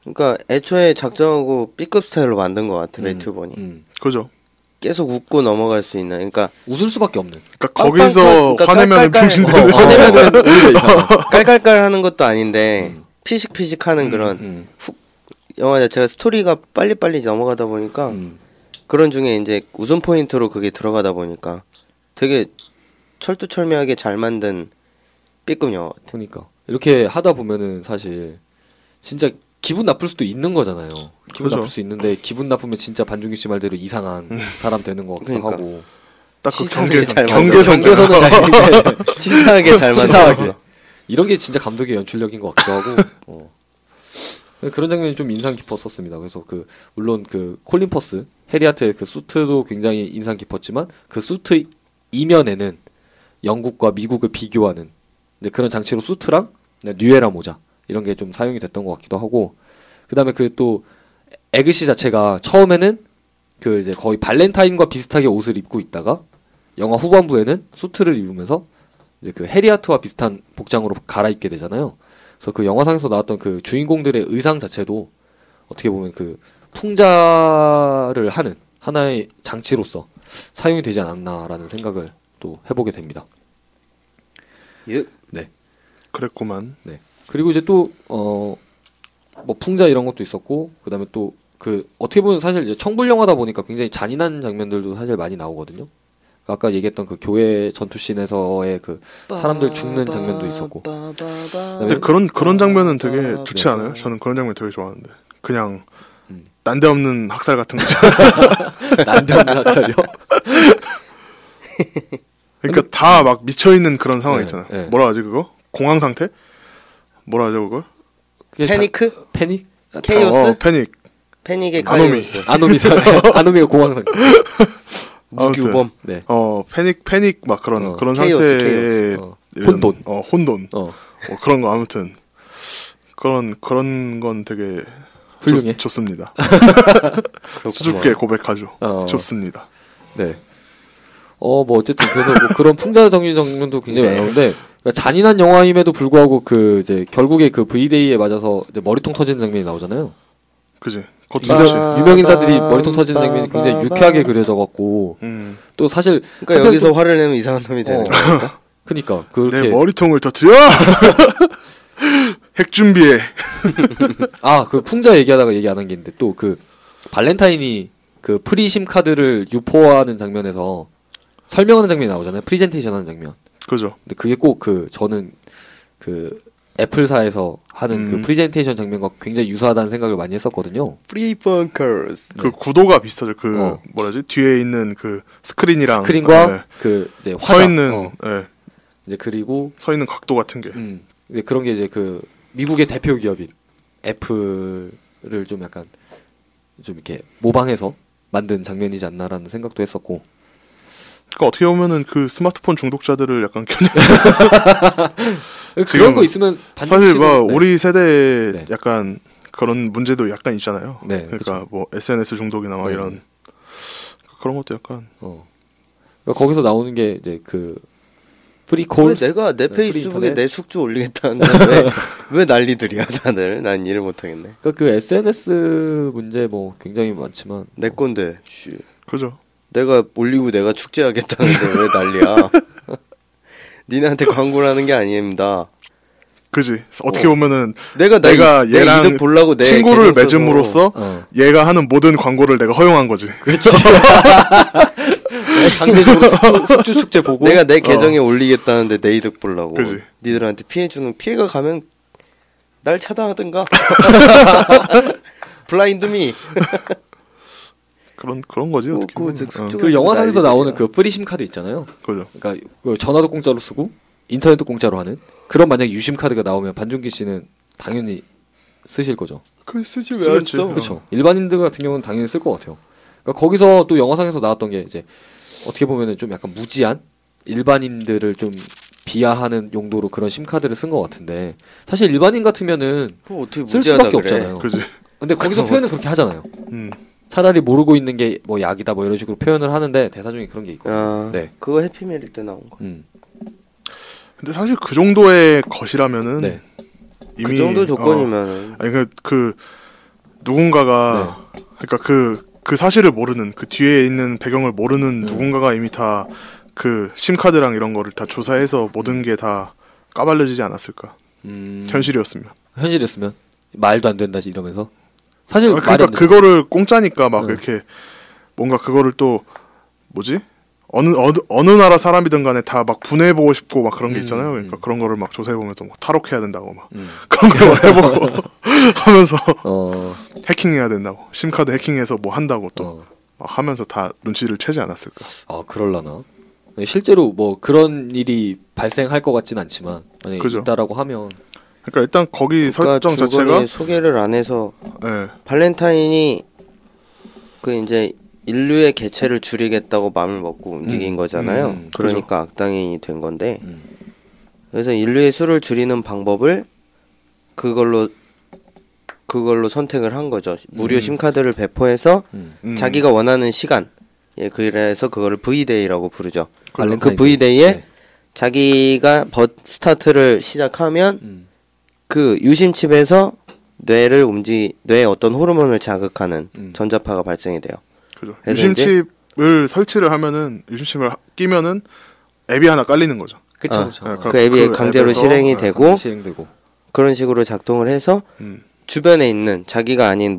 그러니까 애초에 작정하고 B급 스타일로 만든 것 같아. 매튜 본이. 그죠. 계속 웃고 넘어갈 수 있는. 그러니까 웃을 수밖에 없는. 그러니까 거기서 화내면 병신들. 화내면 깔깔깔하는 것도 아닌데 피식피식하는 그런 영화 자체가 스토리가 빨리빨리 넘어가다 보니까. 그런 중에 이제 웃음 포인트로 그게 들어가다 보니까 되게 철두철미하게 잘 만든 B급 영화 같아요. 그러니까 이렇게 하다 보면은 사실 진짜 기분 나쁠 수도 있는 거잖아요. 기분 그렇죠. 나쁠 수 있는데 기분 나쁘면 진짜 반준규 씨 말대로 이상한 사람 되는 것 같기도 그러니까. 하고 딱 그 경계선은 잘 치사하게 잘 만들었어. 이런 게 진짜 감독의 연출력인 것 같기도 하고 그런 장면이 좀 인상 깊었었습니다. 그래서 그 물론 그 콜린 퍼스 해리 하트의 그 수트도 굉장히 인상 깊었지만 그 수트 이면에는 영국과 미국을 비교하는 근데 그런 장치로 수트랑 뉴에라 모자 이런 게 좀 사용이 됐던 것 같기도 하고 그다음에 그 또 에그시 자체가 처음에는 그 이제 거의 발렌타인과 비슷하게 옷을 입고 있다가 영화 후반부에는 수트를 입으면서 이제 그 해리하트와 비슷한 복장으로 갈아입게 되잖아요. 그래서 그 영화상에서 나왔던 그 주인공들의 의상 자체도 어떻게 보면 그 풍자를 하는 하나의 장치로서 사용이 되지 않았나라는 생각을 또 해보게 됩니다. 예. 네. 그랬구만. 네. 그리고 이제 또 뭐 풍자 이런 것도 있었고 그다음에 또 그 어떻게 보면 사실 이제 청불 영화다 보니까 굉장히 잔인한 장면들도 사실 많이 나오거든요. 아까 얘기했던 그 교회 전투씬에서의 그 사람들 죽는 장면도 있었고. 근데 그런 장면은 되게 좋지 않아요? 저는 그런 장면 되게 좋아하는데 그냥 난데없는 학살 같은 거죠. 난데없는 학살이요? 그러니까 다 막 미쳐 있는 그런 상황 네, 있잖아요. 네. 뭐라 하지 그거? 공황 상태? 뭐라 하죠 그걸? 패니크? 패닉? 케이오스? 패닉. 패닉의 가이오스. 아노미가 공황 상태. 무규범. 네. 패닉 막 그런 케이오스, 상태의 혼돈. 혼돈. 그런 거 아무튼 그런 건 되게 훌륭해. 좋습니다. 수줍게 고백하죠. 좋습니다. 네. 뭐 어쨌든 그래서 뭐 그런 풍자 정리 장면도 굉장히 네. 많은데. 그러니까 잔인한 영화임에도 불구하고 그 이제 결국에 그 V-Day에 맞아서 이제 머리통 터지는 장면이 나오잖아요. 그지. 유명 인사들이 머리통 터지는 장면이 굉장히 유쾌하게 그려져 갖고 또 사실 그러니까 여기서 또... 화를 내면 이상한 놈이 되는 거니까. 그러니까 그렇게 내 머리통을 터뜨려. 핵 준비해. 아, 그 풍자 얘기하다가 얘기 안 한 게 있는데 또 그 발렌타인이 그 프리심 카드를 유포하는 장면에서 설명하는 장면이 나오잖아요. 프리젠테이션 하는 장면. 그죠. 근데 그게 꼭 그 저는 그 애플사에서 하는 그 프리젠테이션 장면과 굉장히 유사하다는 생각을 많이 했었거든요. 프리펑커스. 그 네. 구도가 비슷하죠. 그 뭐라지 뒤에 있는 그 스크린과 네. 그 이제 화자. 서 있는. 네. 이제 그리고 서 있는 각도 같은 게. 이제 그런 게 이제 그 미국의 대표 기업인 애플을 좀 약간 좀 이렇게 모방해서 만든 장면이지 않나라는 생각도 했었고. 그러니까 어떻게 보면은 그 스마트폰 중독자들을 약간 그런 거 있으면 사실 막 네. 우리 세대에 네. 약간 그런 문제도 약간 있잖아요. 네, 그러니까 그쵸. 뭐 SNS 중독이나 막 네. 이런 그런 것도 약간 그러니까 거기서 나오는 게 이제 그 프리콜 내가 내 페이스북에 내 숙주 올리겠다는데 왜 난리들이야 다들. 난 일을 못 하겠네. 그러니까 그 SNS 문제 뭐 굉장히 많지만 내 건데 그죠. 내가 올리고 내가 축제하겠다는데 왜 난리야? 니네한테 광고를 하는 게 아닙니다. 그지. 어떻게 보면은 내가 얘랑 이득 보려고 내 친구를 맺음으로써 얘가 하는 모든 광고를 내가 허용한 거지. 그렇지. 강제적으로 숙주 축제 보고 내가 내 계정에 올리겠다는데 내 이득 보려고. 그지. 니들한테 피해주는 피해가 가면 날 차단하든가. 블라인드미. 그런 거지. 어떻게 그 영화상에서 나오는 그 프리심 카드 있잖아요. 그죠. 그러니까 그 전화도 공짜로 쓰고 인터넷도 공짜로 하는 그런 만약 유심 카드가 나오면 반준기 씨는 당연히 쓰실 거죠. 그 쓰지 왜 안 써? 그렇죠. 일반인들 같은 경우는 당연히 쓸 것 같아요. 그러니까 거기서 또 영화상에서 나왔던 게 이제 어떻게 보면은 좀 약간 무지한 일반인들을 좀 비하하는 용도로 그런 심 카드를 쓴 것 같은데 사실 일반인 같으면은 쓸 수밖에 없잖아요. 그지. 근데 거기서 표현을 그렇게 하잖아요. 차라리 모르고 있는 게 뭐 약이다 뭐 이런 식으로 표현을 하는데 대사 중에 그런 게 있거든요. 아, 네. 그거 해피밀일 때 나온 거. 근데 사실 그 정도의 것이라면은 네. 이미 그 정도 조건이면은 아니 그 누군가가 네. 그러니까 그 사실을 모르는 그 뒤에 있는 배경을 모르는 누군가가 이미 다 그 심카드랑 이런 거를 다 조사해서 모든 게 다 까발려지지 않았을까? 현실이었으면 말도 안 된다지 이러면서. 사실 그러니까 그거를 공짜니까 막 이렇게 뭔가 그거를 또 뭐지 어느 나라 사람이든 간에 다 막 분해해보고 싶고 막 그런 게 있잖아요. 그러니까 그런 거를 막 조사해보면서 막 탈옥해야 된다고 막 그런 걸 해보고 하면서 해킹해야 된다고 심카드 해킹해서 뭐 한다고 또 막 하면서 다 눈치를 채지 않았을까. 아 그럴라나. 실제로 뭐 그런 일이 발생할 것 같진 않지만 만약에 그죠. 있다라고 하면 그러니까 일단 거기 설정 자체가 소개를 안 해서 네. 발렌타인이 그 이제 인류의 개체를 줄이겠다고 마음을 먹고 움직인 거잖아요. 그러니까 그렇죠. 악당이 된 건데 그래서 인류의 수를 줄이는 방법을 그걸로 선택을 한 거죠. 무료 심카드를 배포해서 자기가 원하는 시간 예 그래서 그거를 V-Day라고 부르죠. 그 V-Day에 네. 자기가 스타트를 시작하면 그 유심칩에서 뇌의 어떤 호르몬을 자극하는 전자파가 발생이 돼요. 그죠. 유심칩을 설치를 하면은 유심칩을 끼면은 앱이 하나 깔리는 거죠. 그렇죠. 아, 그 앱이 강제로 실행이 되고 그런 식으로 작동을 해서 주변에 있는 자기가 아닌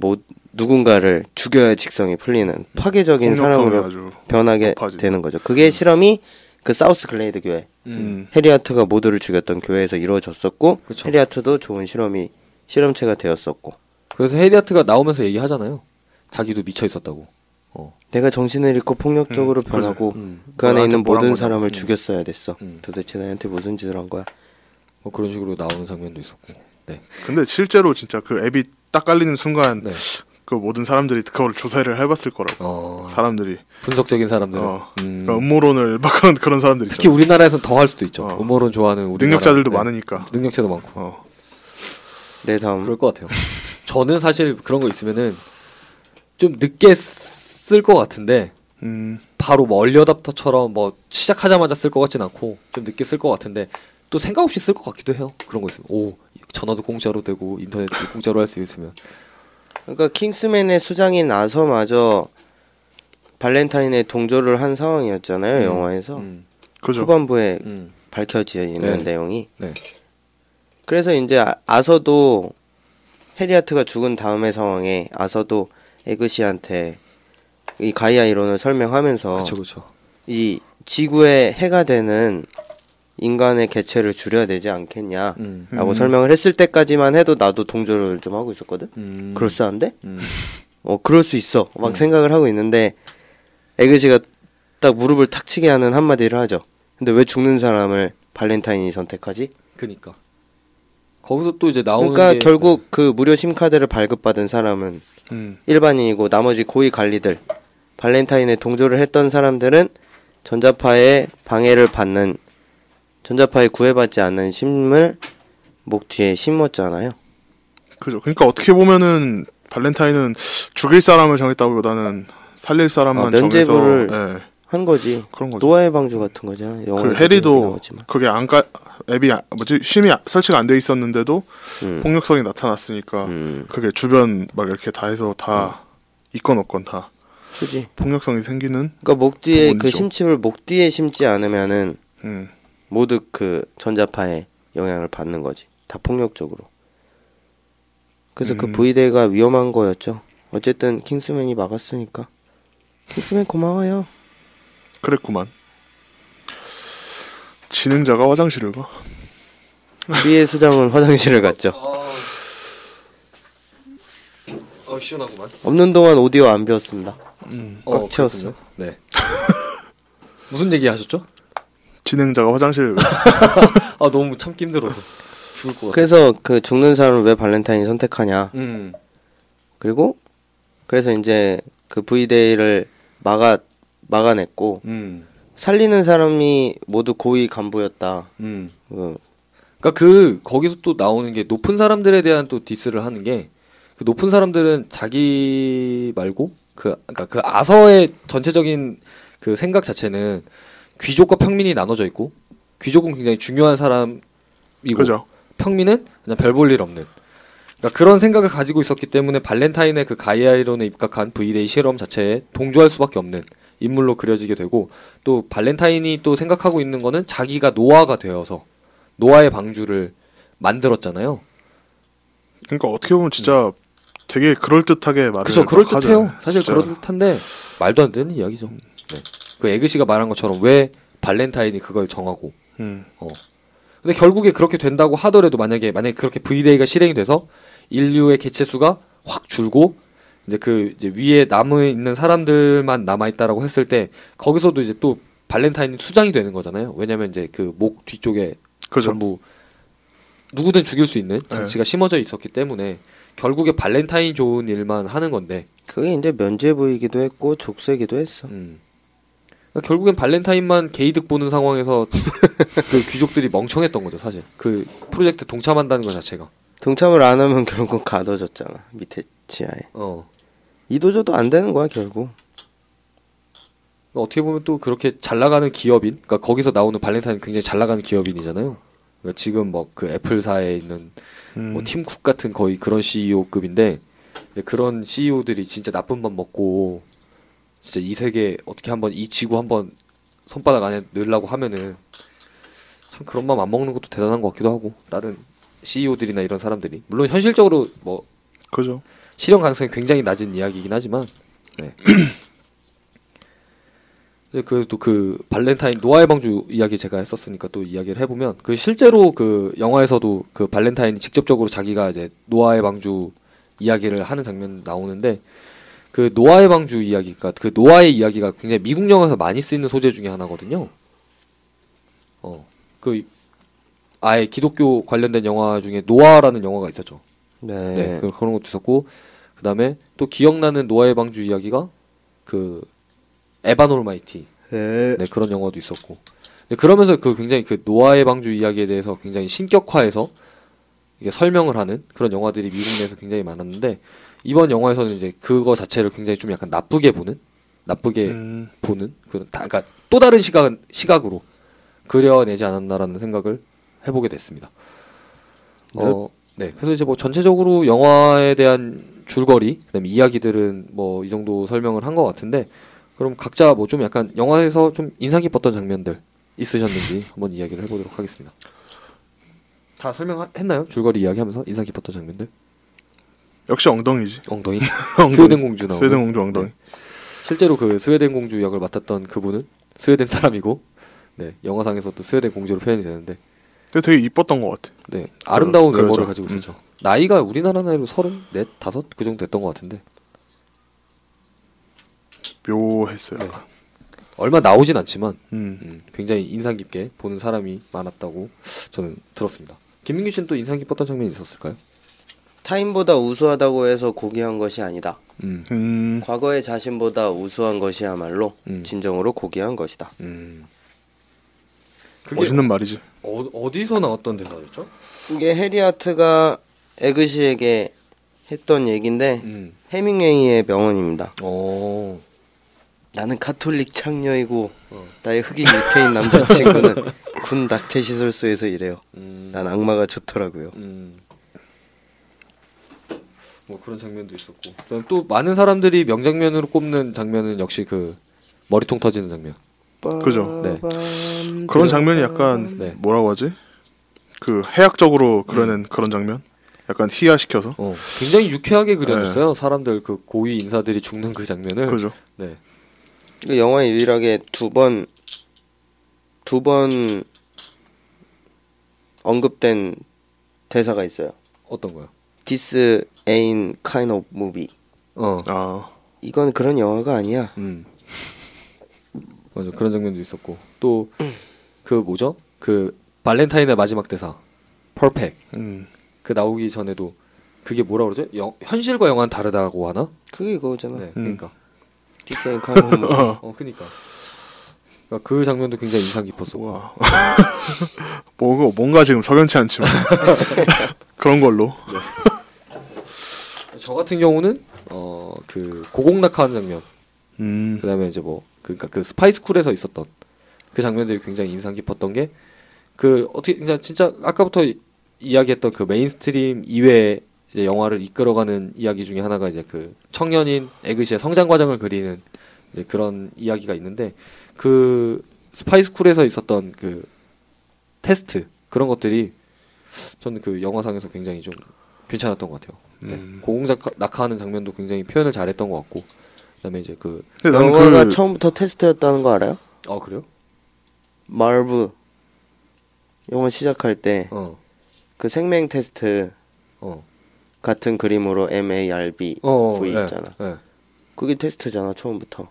누군가를 죽여야 직성이 풀리는 파괴적인 사람으로 변하게 높아지죠. 되는 거죠. 그게 실험이 그 사우스 글레이드 교회 해리 하트가 모두를 죽였던 교회에서 이루어졌었고 그쵸. 해리 하트도 좋은 실험체가 되었었고 그래서 해리 하트가 나오면서 얘기하잖아요. 자기도 미쳐 있었다고. 내가 정신을 잃고 폭력적으로 변하고 그 안에 있는 모든 사람을 죽였어야 됐어. 도대체 나한테 무슨 짓을 한 거야? 뭐 그런 식으로 나오는 장면도 있었고. 네. 근데 실제로 진짜 그 앱이 딱 깔리는 순간 네. 그 모든 사람들이 그걸 조사를 해봤을 거라고. 사람들이 분석적인 사람들, 그러니까 음모론을 막 그런 사람들이 특히 있잖아. 우리나라에서는 더 할 수도 있죠. 음모론 좋아하는 우리 능력자들도 네. 많으니까. 능력자도 많고. 네, 다음 그럴 것 같아요. 저는 사실 그런 거 있으면은 좀 늦게 쓸 것 같은데 바로 뭐 얼리어답터처럼 뭐 시작하자마자 쓸 것 같진 않고 좀 늦게 쓸 것 같은데 또 생각 없이 쓸 것 같기도 해요. 그런 거 있으면 오 전화도 공짜로 되고 인터넷도 공짜로 할 수 있으면. 그러니까 킹스맨의 수장인 아서마저 발렌타인에 동조를 한 상황이었잖아요. 영화에서 그죠. 후반부에 밝혀지는 네. 내용이 네. 그래서 이제 아서도 해리아트가 죽은 다음의 상황에 아서도 에그시한테 이 가이아 이론을 설명하면서 그쵸, 그쵸. 이 지구에 해가 되는 인간의 개체를 줄여야 되지 않겠냐라고 설명을 했을 때까지만 해도 나도 동조를 좀 하고 있었거든. 그럴싸한데? 그럴 수 있어 막 생각을 하고 있는데 에그시가 딱 무릎을 탁 치게 하는 한마디를 하죠. 근데 왜 죽는 사람을 발렌타인이 선택하지? 그니까 거기서 또 이제 나오는 그러니까 게... 결국 그 무료 심카드를 발급받은 사람은 일반인이고 나머지 고위 관리들 발렌타인에 동조를 했던 사람들은 전자파의 방해를 받는 전자파에 구애받지 않는 심을 목 뒤에 심었잖아요. 그죠. 그러니까 어떻게 보면은 발렌타인은 죽일 사람을 정했다기보다는 살릴 사람만 정해서 면제부를 한 거지. 그런 거죠. 노아의 방주 같은 거죠. 그 해리도 그게 앱이 심이 설치가 안 돼 있었는데도 폭력성이 나타났으니까 그게 주변 막 이렇게 다 해서 다 있건 없건 다. 그지. 폭력성이 생기는. 그러니까 목 뒤에 그 심칩을 목 뒤에 심지 않으면은. 모두 그 전자파에 영향을 받는 거지. 다 폭력적으로. 그래서 그 V-Day가 위험한 거였죠. 어쨌든 킹스맨이 막았으니까. 킹스맨 고마워요. 그랬구만. 진행자가 화장실을 가. B의 수장은 화장실을 갔죠. 시원하구만. 없는 동안 오디오 안 배웠습니다. 꽉 채웠어요. 네. 무슨 얘기 하셨죠? 진행자가 화장실을 아 너무 참기 힘들어서 죽을 것 같아. 그래서 그 죽는 사람을 왜 발렌타인이 선택하냐. 그리고 그래서 이제 그 V-Day를 막아냈고 살리는 사람이 모두 고위 간부였다. 그러니까 그 거기서 또 나오는 게 높은 사람들에 대한 또 디스를 하는 게 그 높은 사람들은 자기 말고 그러니까 그 아서의 전체적인 그 생각 자체는. 귀족과 평민이 나눠져 있고 귀족은 굉장히 중요한 사람이고 그죠. 평민은 그냥 별 볼 일 없는 그러니까 그런 생각을 가지고 있었기 때문에 발렌타인의 그 가이아 이론에 입각한 V-Day 실험 자체에 동조할 수밖에 없는 인물로 그려지게 되고 또 발렌타인이 또 생각하고 있는 거는 자기가 노아가 되어서 노아의 방주를 만들었잖아요. 그러니까 어떻게 보면 진짜 되게 그럴듯하게 말을 그쵸, 그럴듯해요. 사실 진짜. 그럴듯한데 말도 안 되는 이야기죠. 네. 그 에그시가 말한 것처럼 왜 발렌타인이 그걸 정하고. 근데 결국에 그렇게 된다고 하더라도 만약에 그렇게 V-Day가 실행이 돼서 인류의 개체수가 확 줄고 이제 그 이제 위에 남아 있는 사람들만 남아 있다라고 했을 때 거기서도 이제 또 발렌타인이 수장이 되는 거잖아요. 왜냐면 이제 그 목 뒤쪽에 그렇죠. 전부 누구든 죽일 수 있는 장치가 네. 심어져 있었기 때문에 결국에 발렌타인 좋은 일만 하는 건데 그게 이제 면죄부이기도 했고 족쇄기도 했어. 그러니까 결국엔 발렌타인만 게이득 보는 상황에서 그 귀족들이 멍청했던 거죠 사실. 그 프로젝트 동참한다는 것 자체가. 동참을 안 하면 결국 가둬졌잖아 밑에 지하에. 이도저도 안 되는 거야 결국. 어떻게 보면 또 그렇게 잘 나가는 기업인, 그러니까 거기서 나오는 발렌타인 굉장히 잘 나가는 기업인이잖아요. 그러니까 지금 뭐 그 애플사에 있는 뭐 팀쿡 같은 거의 그런 CEO급인데 그런 CEO들이 진짜 나쁜 맘 먹고 진짜 이 세계 어떻게 한번 이 지구 한번 손바닥 안에 넣으려고 하면은 참 그런 맘 안 먹는 것도 대단한 것 같기도 하고 다른 CEO들이나 이런 사람들이 물론 현실적으로 뭐 그죠. 실현 가능성이 굉장히 낮은 이야기이긴 하지만 네. 그 또 그 발렌타인 노아의 방주 이야기 제가 했었으니까 또 이야기를 해보면 그 실제로 그 영화에서도 그 발렌타인이 직접적으로 자기가 이제 노아의 방주 이야기를 하는 장면 나오는데 그 노아의 방주 이야기가 그 노아의 이야기가 굉장히 미국 영화에서 많이 쓰이는 소재 중에 하나거든요. 그 아예 기독교 관련된 영화 중에 노아라는 영화가 있었죠. 네. 그런 것도 있었고 그 다음에 또 기억나는 노아의 방주 이야기가 그 에반 올마이티 네, 그런 영화도 있었고 근데 그러면서 그 굉장히 그 노아의 방주 이야기에 대해서 굉장히 신격화해서 이게 설명을 하는 그런 영화들이 미국 내에서 굉장히 많았는데 이번 영화에서는 이제 그거 자체를 굉장히 좀 약간 나쁘게 보는 그런 그러니까 또 다른 시각으로 그려내지 않았나라는 생각을 해보게 됐습니다. 네, 그래서 이제 뭐 전체적으로 영화에 대한 줄거리, 그다음에 이야기들은 뭐 이 정도 설명을 한 것 같은데. 그럼 각자 뭐 좀 약간 영화에서 좀 인상 깊었던 장면들 있으셨는지 한번 이야기를 해보도록 하겠습니다. 다 설명했나요? 줄거리 이야기하면서 인상 깊었던 장면들? 역시 엉덩이지. 엉덩이. 스웨덴 공주 나오고. 스웨덴 공주 엉덩이. 네. 실제로 그 스웨덴 공주 역을 맡았던 그분은 스웨덴 사람이고, 네 영화상에서 또 스웨덴 공주로 표현이 되는데. 되게 이뻤던 것 같아. 네 아름다운 외모를 가지고 있었죠. 나이가 우리나라 나이로 34, 5 그 정도 됐던 것 같은데. 묘했어요. 네. 얼마 나오진 않지만 굉장히 인상 깊게 보는 사람이 많았다고 저는 들었습니다. 김민규 씨는 또 인상 깊었던 장면이 있었을까요? 타인보다 우수하다고 해서 고귀한 것이 아니다. 과거의 자신보다 우수한 것이야말로 진정으로 고귀한 것이다. 그게 멋있는 말이지. 어디서 나왔던 대사였죠? 이게 해리 하트가 에그시에게 했던 얘기인데 해밍웨이의 명언입니다. 오. 나는 카톨릭 창녀이고 나의 흑인 유태인 남자친구는 군 낙태시설소에서 일해요. 난 악마가 좋더라고요. 뭐 그런 장면도 있었고 또 많은 사람들이 명장면으로 꼽는 장면은 역시 그 머리통 터지는 장면. 그죠. 네. 그런 장면이 약간 네. 뭐라고 하지? 그 해학적으로 그려낸 그런 장면? 약간 희화시켜서 굉장히 유쾌하게 그려냈어요. 네. 사람들 그 고위 인사들이 죽는 그 장면을. 그죠. 네. 영화에 유일하게 두 번 언급된 대사가 있어요. 어떤 거요? This ain't kind of movie. 이건 그런 영화가 아니야. 맞아 그런 장면도 있었고 또 그 뭐죠? 그 발렌타인의 마지막 대사, Perfect. 그 나오기 전에도 그게 뭐라 그러죠? 현실과 영화는 다르다고 하나? 그게 이거잖아. 네, 그러니까. 그러니까 그 장면도 굉장히 인상 깊었었고 뭔가 지금 석연치 않지만 그런 걸로 네. 저 같은 경우는 그 고공낙하하는 장면 그다음에 이제 뭐 그러니까 그 스파이스쿨에서 있었던 그 장면들이 굉장히 인상 깊었던 게 그 어떻게 진짜 아까부터 이야기했던 그 메인스트림 이외에 이제 영화를 이끌어가는 이야기 중에 하나가 이제 그 청년인 에그시의 성장 과정을 그리는 이제 그런 이야기가 있는데 그 스파이스쿨에서 있었던 그 테스트 그런 것들이 저는 그 영화상에서 굉장히 좀 괜찮았던 것 같아요. 네. 고공낙하하는 장면도 굉장히 표현을 잘했던 것 같고 그다음에 이제 그 영어가 처음부터 테스트였다는 거 알아요? 아 그래요? 말부 영어 시작할 때 그 생명 테스트 같은 그림으로 MARB V 있잖아. 네. 그게 테스트잖아 처음부터.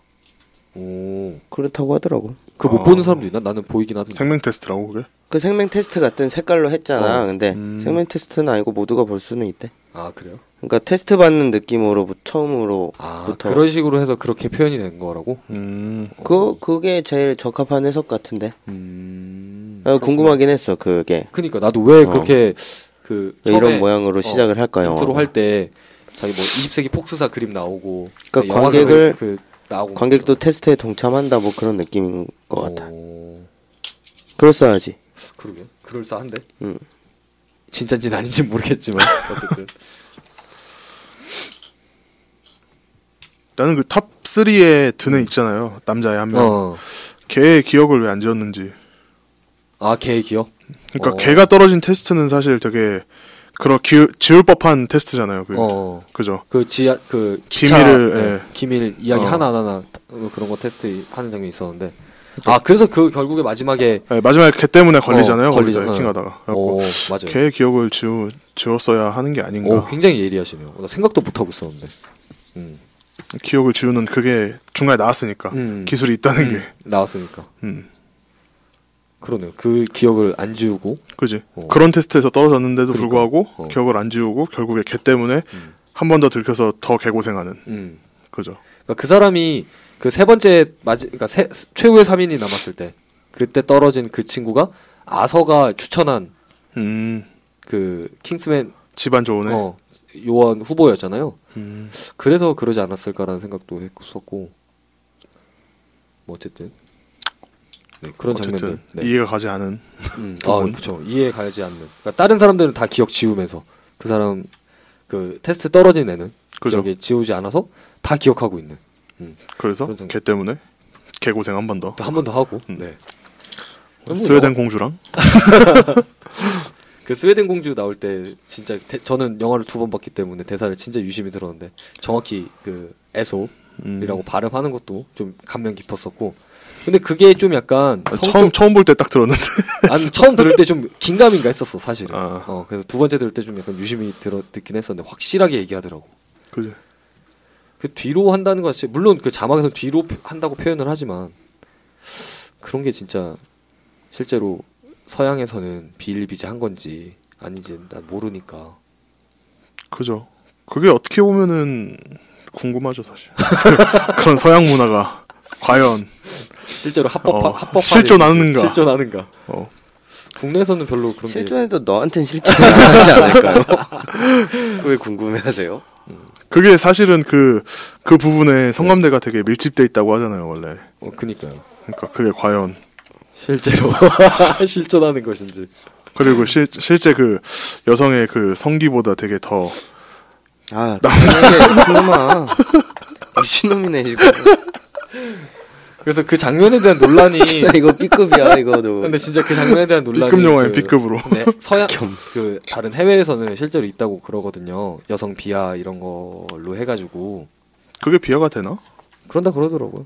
오 그렇다고 하더라고. 그 못 보는 사람도 있나? 나는 보이긴 하던데. 생명 테스트라고 그래? 그 생명 테스트 같은 색깔로 했잖아. 근데 생명 테스트는 아니고 모두가 볼 수는 있대. 아 그래요? 그러니까 테스트 받는 느낌으로 처음으로부터 그런 식으로 해서 그렇게 표현이 된 거라고? 그게 제일 적합한 해석 같은데. 궁금하긴 했어 그게. 그러니까 나도 왜 그렇게 그 이런 모양으로 시작을 할까요? 인트로 할 때 자기 뭐 20세기 폭스사 그림 나오고. 그러니까 관객을 관객도 테스트에 동참한다 뭐 그런 느낌인 것 같아. 그럴싸하지. 그러게 그럴싸한데. 진짜인지는 아닌지는 모르겠지만 어쨌든. 나는 그 탑 3에 드는 있잖아요 남자애 한 명. 걔의 기억을 왜 안 지웠는지. 아 걔의 기억? 그러니까 걔가 떨어진 테스트는 사실 되게 그런 지울 법한 테스트잖아요. 그 그죠? 그 지하 그 기차, 기밀을 기밀 이야기 하나 그런 거 테스트 하는 장면이 있었는데. 아 그래서 그 결국에 마지막에 마지막에 걔 때문에 걸리잖아요. 거기서 해킹하다가. 맞아요. 걔의 기억을 지웠어야 하는 게 아닌가. 굉장히 예리하시네요. 나 생각도 못 하고 있었는데. 기억을 지우는 그게 중간에 나왔으니까 기술이 있다는 게 나왔으니까. 그러네요. 그 기억을 안 지우고. 그지. 그런 테스트에서 떨어졌는데도 그러니까. 불구하고 기억을 안 지우고 결국에 걔 때문에 한 번 더 들켜서 더 개고생하는. 그죠. 그러니까 그 사람이 그 세 번째 그러니까 최후의 3인이 남았을 때 그때 떨어진 그 친구가 아서가 추천한 그 킹스맨 집안 좋은 애 요원 후보였잖아요. 그래서 그러지 않았을까라는 생각도 했었고 뭐 어쨌든 네, 그런 어쨌든 장면들 네. 이해가 가지 않은 그렇죠. 이해 가지 않는. 그러니까 다른 사람들은 다 기억 지우면서 그 사람 그 테스트 떨어진 애는 그죠. 기억이 지우지 않아서 다 기억하고 있는. 그래서 걔 때문에 걔 고생 한 번 더 하고 네. 스웨덴 공주랑 그 스웨덴 공주 나올 때 진짜 저는 영화를 2번 봤기 때문에 대사를 진짜 유심히 들었는데 정확히 그 애소이라고 발음하는 것도 좀 감명 깊었었고 근데 그게 좀 약간 처음 볼 때 딱 들었는데 아니 처음 들을 때 좀 긴가민가 했었어 사실은. 그래서 두 번째 들을 때 좀 약간 유심히 듣긴 했었는데 확실하게 얘기하더라고. 그래. 그 뒤로 한다는 것 자체 물론 그 자막에서 뒤로 한다고 표현을 하지만 그런 게 진짜 실제로 서양에서는 비일비재한 건지 아닌지 난 모르니까. 그죠. 그게 어떻게 보면은 궁금하죠 사실. 그런 서양 문화가 과연 실제로 합법화 실존하는가? 실존하는가? 국내에서는 별로 그런 실존해도 너한텐 실존 안 하지 않을까요? 왜 궁금해하세요? 그게 사실은 그 부분에 성감대가 되게 밀집돼 있다고 하잖아요 원래. 그니까요. 그러니까 그게 과연 실제로 실존하는 것인지. 그리고 실제 그 여성의 그 성기보다 되게 더 그놈아 미친놈이네 지금. 그래서 그 장면에 대한 논란이 이거 B급이야 이거도. 근데 진짜 그 장면에 대한 논란이 B급 영화에 B급으로 네, 서양 그 다른 해외에서는 실제로 있다고 그러거든요. 여성 비하 이런 걸로 해가지고. 그게 비하가 되나? 그런다 그러더라고요.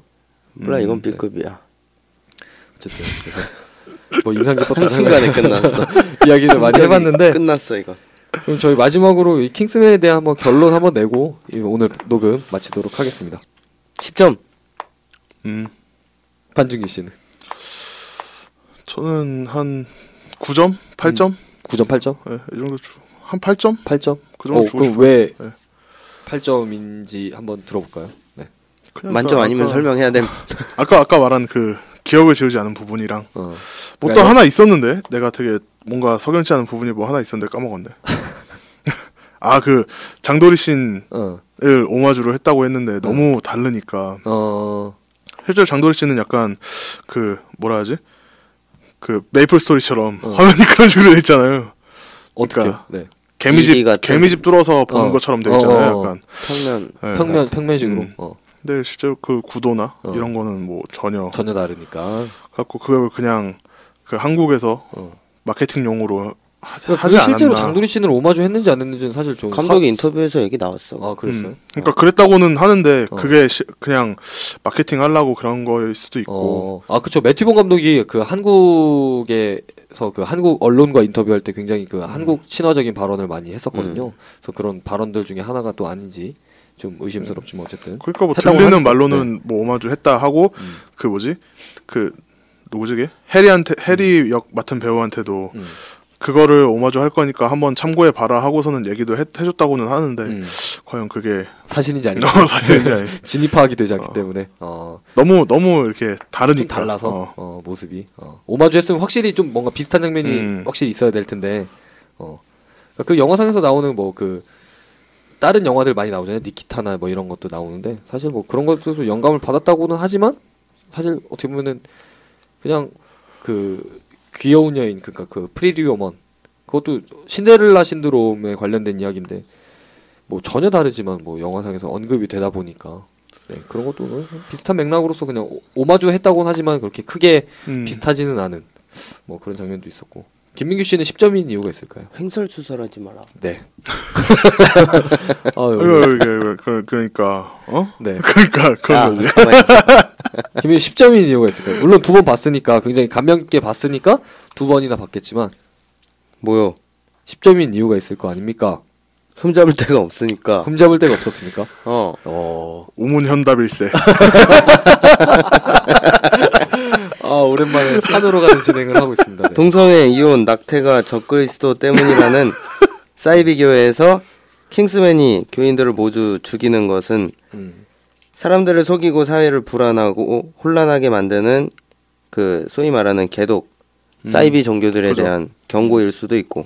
몰라 이건 B급이야. 네. 어쨌든 그래서 뭐 인상 깊었던 순간에 끝났어. 이야기를 많이 해봤는데 끝났어 이거. 그럼 저희 마지막으로 이 킹스맨에 대한 한번 결론 한번 내고 오늘 녹음 마치도록 하겠습니다. 10점. 반준규 씨는? 저는 한 9점? 8점? 9점 8점? 네, 이 정도 한 8점? 8점? 그 정도 주고 그럼 왜 8점인지 한번 들어볼까요? 네. 만점 아니면 설명해야 됨. 아까 말한 그 기억을 지우지 않은 부분이랑 뭐 또 하나 있었는데 내가 되게 뭔가 석연치 않은 부분이 뭐 하나 있었는데 까먹었네. 그 장도리 씬을 오마주로 했다고 했는데 너무 다르니까 실제로 장도리 씨는 약간 그 뭐라 하지? 그 메이플 스토리처럼 화면이 그런 식으로 돼 있잖아요. 어떻게? 그러니까 네. 개미집 뚫어서 보는 것처럼 돼 있잖아요. 약간 평면식으로. 근데 실제로 그 구도나 이런 거는 뭐 전혀 다르니까. 갖고 그걸 그냥 그 한국에서 마케팅용으로 그러니까 실제로 장도리 씨는 오마주 했는지 안 했는지는 사실 좀 감독이 인터뷰에서 얘기 나왔어. 아 그랬어요? 그러니까 그랬다고는 하는데 그게 그냥 마케팅 하려고 그런 거일 수도 있고. 아 그렇죠. 매튜 본 감독이 그 한국에서 그 한국 언론과 인터뷰할 때 굉장히 그 한국 친화적인 발언을 많이 했었거든요. 그래서 그런 발언들 중에 하나가 또 아닌지 좀 의심스럽지만 어쨌든. 그러니까 뭐 들리는 말로는 네. 뭐 오마주 했다 하고 그 뭐지 그 누구지 걔? 해리한테 해리 역 맡은 배우한테도. 그거를 오마주 할 거니까 한번 참고해 봐라 하고서는 얘기도 해줬다고는 하는데 과연 그게 사실인지 아닌지 진입하기 되지 않기 때문에 너무 이렇게 다르니까 좀 달라서 모습이 오마주 했으면 확실히 좀 뭔가 비슷한 장면이 확실히 있어야 될 텐데 그 영화상에서 나오는 뭐 그 다른 영화들 많이 나오잖아요. 니키타나 뭐 이런 것도 나오는데 사실 뭐 그런 것도 영감을 받았다고는 하지만 사실 어떻게 보면은 그냥 그 귀여운 여인 그러니까 그 프리리오먼 그것도 신데렐라 신드롬에 관련된 이야기인데 뭐 전혀 다르지만 뭐 영화상에서 언급이 되다 보니까 네, 그런 것도 비슷한 맥락으로서 그냥 오마주 했다고는 하지만 그렇게 크게 비슷하지는 않은 뭐 그런 장면도 있었고. 김민규 씨는 10점인 이유가 있을까요? 횡설수설하지 마라. 네. 그러니까 네. 그러니까 그런 거지. 김민규 10점인 이유가 있을까요? 물론 두 번 봤으니까 굉장히 감명 깊게 봤으니까 두 번이나 봤겠지만 뭐요? 10점인 이유가 있을 거 아닙니까? 흠잡을 데가 없으니까. 흠잡을 데가 없었습니까? 우문현답일세. 아 오랜만에 산으로 가는 진행을 하고 있습니다. 네. 동성애 이혼 낙태가 적그리스도 때문이라는 사이비 교회에서 킹스맨이 교인들을 모두 죽이는 것은 사람들을 속이고 사회를 불안하고 혼란하게 만드는 그 소위 말하는 개독 사이비 종교들에 그죠. 대한 경고일 수도 있고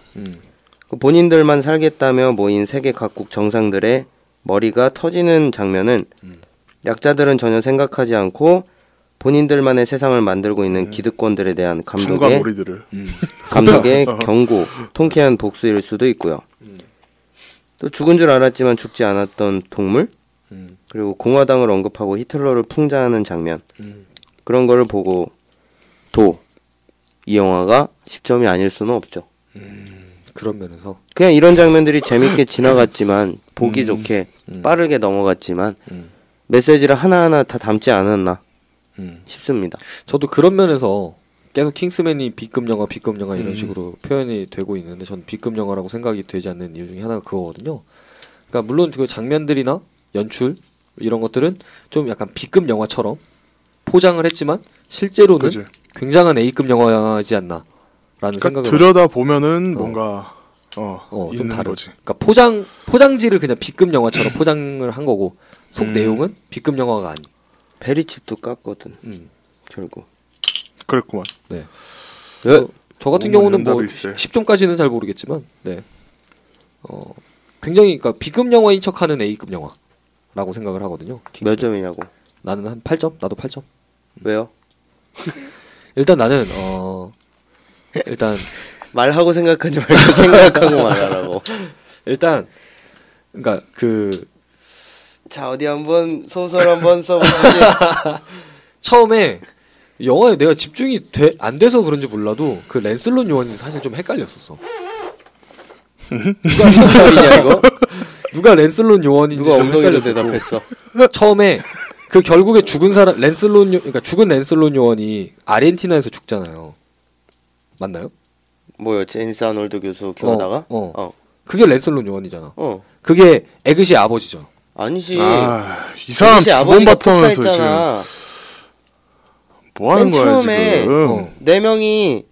본인들만 살겠다며 모인 세계 각국 정상들의 머리가 터지는 장면은 약자들은 전혀 생각하지 않고 본인들만의 세상을 만들고 있는 기득권들에 대한 감독의 경고, 통쾌한 복수일 수도 있고요. 또 죽은 줄 알았지만 죽지 않았던 동물, 그리고 공화당을 언급하고 히틀러를 풍자하는 장면 그런 거를 보고 이 영화가 10점이 아닐 수는 없죠. 그런 면에서 그냥 이런 장면들이 재밌게 지나갔지만 보기 좋게 빠르게 넘어갔지만 메시지를 하나하나 다 담지 않았나 싶습니다. 저도 그런 면에서 계속 킹스맨이 B급 영화, B급 영화 이런 식으로 표현이 되고 있는데 전 B급 영화라고 생각이 되지 않는 이유 중에 하나가 그거거든요. 그러니까 물론 그 장면들이나 연출 이런 것들은 좀 약간 B급 영화처럼 포장을 했지만 실제로는 그치. 굉장한 A급 영화이지 않나 라는 그러니까 생각을 들여다보면은 뭔가 있는 좀 다른 거지. 그러니까 포장지를 그냥 B급 영화처럼 포장을 한 거고 속 내용은 B급 영화가 아니 베리칩도 깠거든. 결국. 그랬구만. 네. 저 같은 경우는 뭐 10점까지는 잘 모르겠지만, 네. 굉장히 그러니까 B급 영화인 척하는 A급 영화라고 생각을 하거든요. 몇 점이냐고? 나는 한 8점. 나도 8점. 왜요? 일단 나는 말하고 생각하지 말고 생각하고 말하라고. 일단 그러니까 그. 자 어디 한번 소설 한번 써보시지. 처음에 영화에 내가 집중이 안 돼서 그런지 몰라도 그 랜슬롯 요원이 사실 좀 헷갈렸었어. 누가 소설이냐 이거? 누가 랜슬롯 요원인지 누가 엉덩이로 대답했어. 처음에 그 결국에 죽은 사람 그러니까 죽은 랜슬롯 요원이 아르헨티나에서 죽잖아요. 맞나요? 뭐요? 제임스 아놀드 교수 키우다가? 그게 랜슬롯 요원이잖아. 그게 에그시 아버지죠. 아니지. 이 사람 두 번 봤다면서 지금. 뭐 하는 거야 지금? 네 명이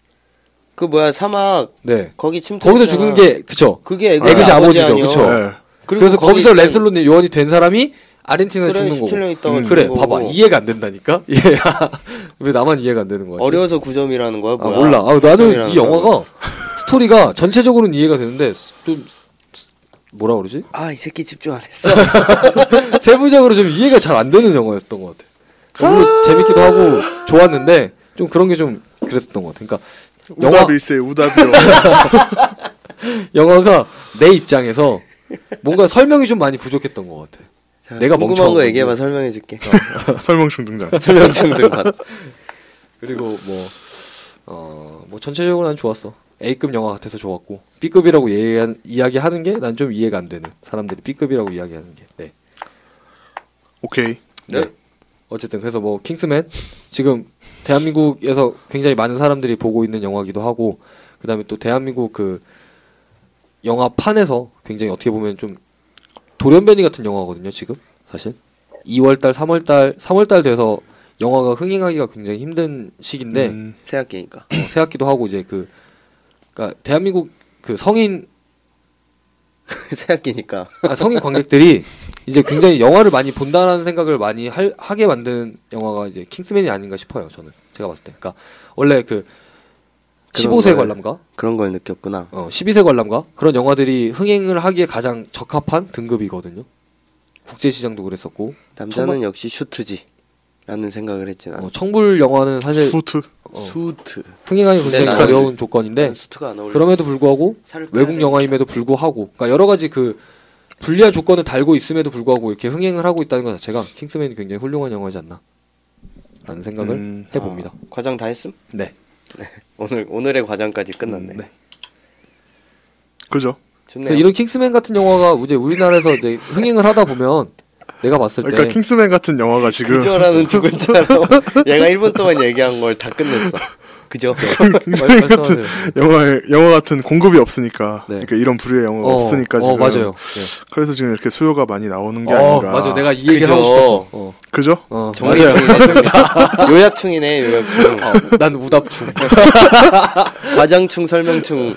그 뭐야 사막. 네. 거기 침투. 거기서 죽은 게 그쵸. 그게 에그시 아버지죠, 그쵸. 네. 그래서 거기서 랜슬롯 요원이 된 사람이 아르헨티나에 죽는 거고. 그래, 봐봐 이해가 안 된다니까. 얘야 왜 나만 이해가 안 되는 거야? 어려워서 9점이라는 거야? 뭐야? 몰라. 나도 이 영화가 스토리가 전체적으로는 이해가 되는데 좀. 뭐라 그러지? 아, 이 새끼 집중 안 했어. 세부적으로 좀 이해가 잘 안 되는 영화였던 것 같아. 물론 재밌기도 하고 좋았는데 좀 그런 게 좀 그랬었던 것 같아. 그러니까 우답일세 우답이요. 영화가 내 입장에서 뭔가 설명이 좀 많이 부족했던 것 같아. 자, 내가 궁금한 거 얘기해봐 설명해줄게. 설명충 등장. 설명충 등장. 그리고 뭐 전체적으로 난 좋았어. A급 영화 같아서 좋았고 B급이라고 이야기하는 게 난 좀 이해가 안 되는, 사람들이 B급이라고 이야기하는 게. 네. 오케이. 네. 네. 어쨌든 그래서 뭐 킹스맨 지금 대한민국에서 굉장히 많은 사람들이 보고 있는 영화기도 하고, 그 다음에 또 대한민국 그 영화판에서 굉장히 어떻게 보면 좀 돌연변이 같은 영화거든요 지금. 사실 2월달 3월달 돼서 영화가 흥행하기가 굉장히 힘든 시기인데 새학기니까 새학기도 하고 이제 그 그러니까 대한민국 그 성인 새학기니까 성인 관객들이 이제 굉장히 영화를 많이 본다라는 생각을 많이 하게 만든 영화가 이제 킹스맨이 아닌가 싶어요 저는. 제가 봤을 때 그러니까 원래 그 15세 관람가 그런 걸 느꼈구나. 12세 관람가 그런 영화들이 흥행을 하기에 가장 적합한 등급이거든요. 국제시장도 그랬었고. 남자는 역시 슈트지 라는 생각을 했지. 청불 영화는 사실 수트 흥행하기 굉장히 어려운 조건인데 그럼에도 불구하고 외국 영화임에도 불구하고 그러니까 여러 가지 그 불리한 조건을 달고 있음에도 불구하고 이렇게 흥행을 하고 있다는 것 자체가 킹스맨이 굉장히 훌륭한 영화지 않나 라는 생각을 해봅니다. 과장 다 했음? 네. 네. 오늘의 과정까지 끝났네. 네. 그죠. 그래서 이런 킹스맨 같은 영화가 이제 우리나라에서 이제 흥행을 하다 보면 내가 봤을 때 그러니까 킹스맨 같은 영화가 지금 그죠라는 두 글자로 얘가 1분 동안 얘기한 걸 다 끝냈어. 그죠? 킹스맨 같은 영화 같은 공급이 없으니까. 네. 그러니까 이런 부류의 영화가 없으니까 지금. 맞아요. 네. 그래서 지금 이렇게 수요가 많이 나오는 게 아닌가. 맞아. 내가 이 얘기 하고 싶었어. 그죠? 정말 요약충이네. 요약충. 난 우답충. 과장충, 설명충.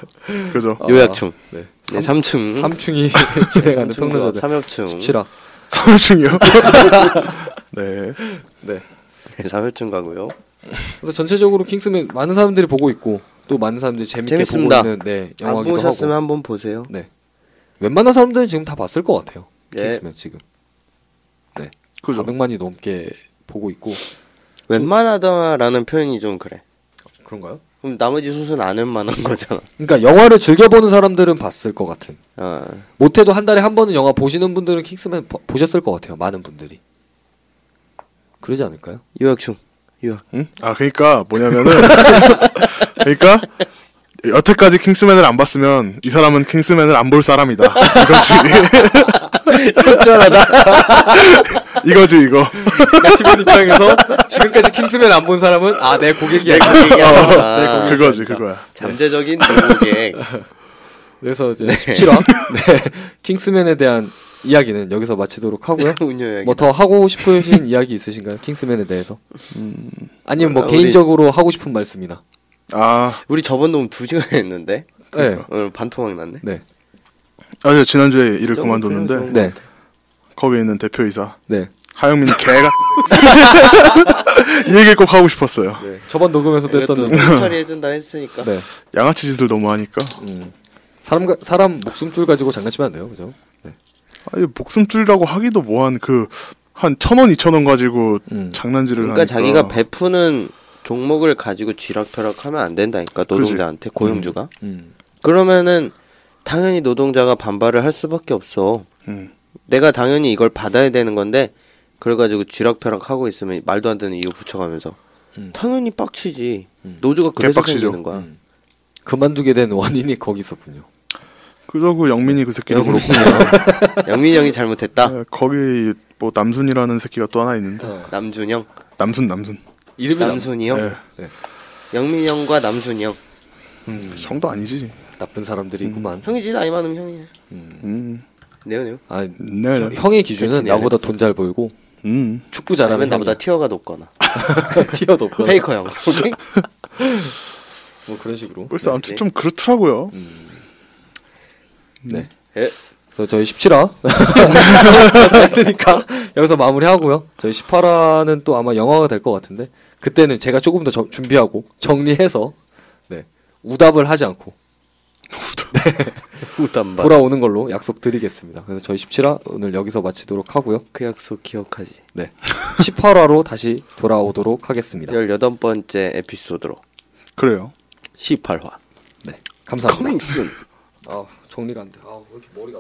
그죠? 요약충. 네. 네, 3충. 3충이 진행하는 평론가들. 3협충. 17화. 3협충이요? 네. 네. 3협충 가고요. 그래서 전체적으로 킹스맨 많은 사람들이 보고 있고 또 많은 사람들이 재밌게 보고 있는 영화기도 하고. 안 보셨으면 한번 보세요. 네. 웬만한 사람들은 지금 다 봤을 것 같아요. 예. 킹스맨 지금. 네. 그죠. 400만이 넘게 보고 있고. 웬만하다라는 표현이 좀 그래. 그런가요? 그럼 나머지 수순 아는 만한 거잖아. 그러니까 영화를 즐겨보는 사람들은 봤을 것 같은. 못해도 한 달에 한 번은 영화 보시는 분들은 킹스맨 보셨을 것 같아요. 많은 분들이. 그러지 않을까요? 요약충. 응? 아 그러니까 뭐냐면은 그러니까 여태까지 킹스맨을 안 봤으면 이 사람은 킹스맨을 안 볼 사람이다. 이거지. 적절하다. 이거지 이거. 같은 입장에서 지금까지 킹스맨 안 본 사람은 아 내 고객이야. 내 고객이야. 그거지 그거야. 잠재적인 고객. 그래서 이제 17화 네. 킹스맨에 대한 이야기는 여기서 마치도록 하고요. 뭐 더 하고 싶으신 이야기 있으신가요? 킹스맨에 대해서? 아니면 뭐 개인적으로 하고 싶은 말씀이나. 우리 저번 놈 2시간 했는데. 네. 오늘 반토막 났네. 네. 아, 지난주에 일을 그만뒀는데. 네. 거기 있는 대표이사. 네. 하영민 개가. 이 얘기를 꼭 하고 싶었어요. 네. 저번 녹음에서 됐었는데. 처리해준다 했으니까. 네. 양아치 짓을 너무 하니까. 사람 목숨줄 가지고 장난치면 안 돼요, 그죠? 네. 아니 목숨줄이라고 하기도 뭐한 그 한 1,000원 2,000원 가지고 장난질을 그러니까 하니까. 자기가 베푸는 종목을 가지고 쥐락펴락하면 안 된다니까 노동자한테. 그치? 고용주가. 그러면은 당연히 노동자가 반발을 할 수밖에 없어. 내가 당연히 이걸 받아야 되는 건데 그래 가지고 쥐락펴락 하고 있으면 말도 안 되는 이유 붙여가면서 당연히 빡치지. 노조가 그래서 개빡치죠. 생기는 거야. 그만두게 된 원인이 거기 있었군요. 그러고 영민이 그 새끼도 그렇고 영민이 형이 잘못했다? 거기 뭐 남순이라는 새끼가 또 하나 있는데 남준 형? 남순 이름이 남순이 형? 네. 네. 영민이 형과 남순이 형 형도 아니지. 나쁜 사람들이구만. 형이지. 나이 많으면 형이야. 네요 네. 형의 기준은 나보다 돈 잘 벌고 축구 잘하면 나보다 티어가 높거나 티어도 높거나 페이커 형. 오케이? 뭐 그런 식으로 벌써 네. 아무튼 좀 그렇더라고요. 네. 그래서 저희 17화 했으니까 여기서 마무리하고요. 저희 18화는 또 아마 영화가 될 것 같은데 그때는 제가 조금 더 준비하고 정리해서 네 우답을 하지 않고 우답만 돌아오는 걸로 약속드리겠습니다. 그래서 저희 17화 오늘 여기서 마치도록 하고요. 그 약속 기억하지. 네. 18화로 다시 돌아오도록 하겠습니다. 18번째 에피소드로. 그래요. 18화. 네. 감사합니다. 정리가 안 돼. 왜 이렇게 머리가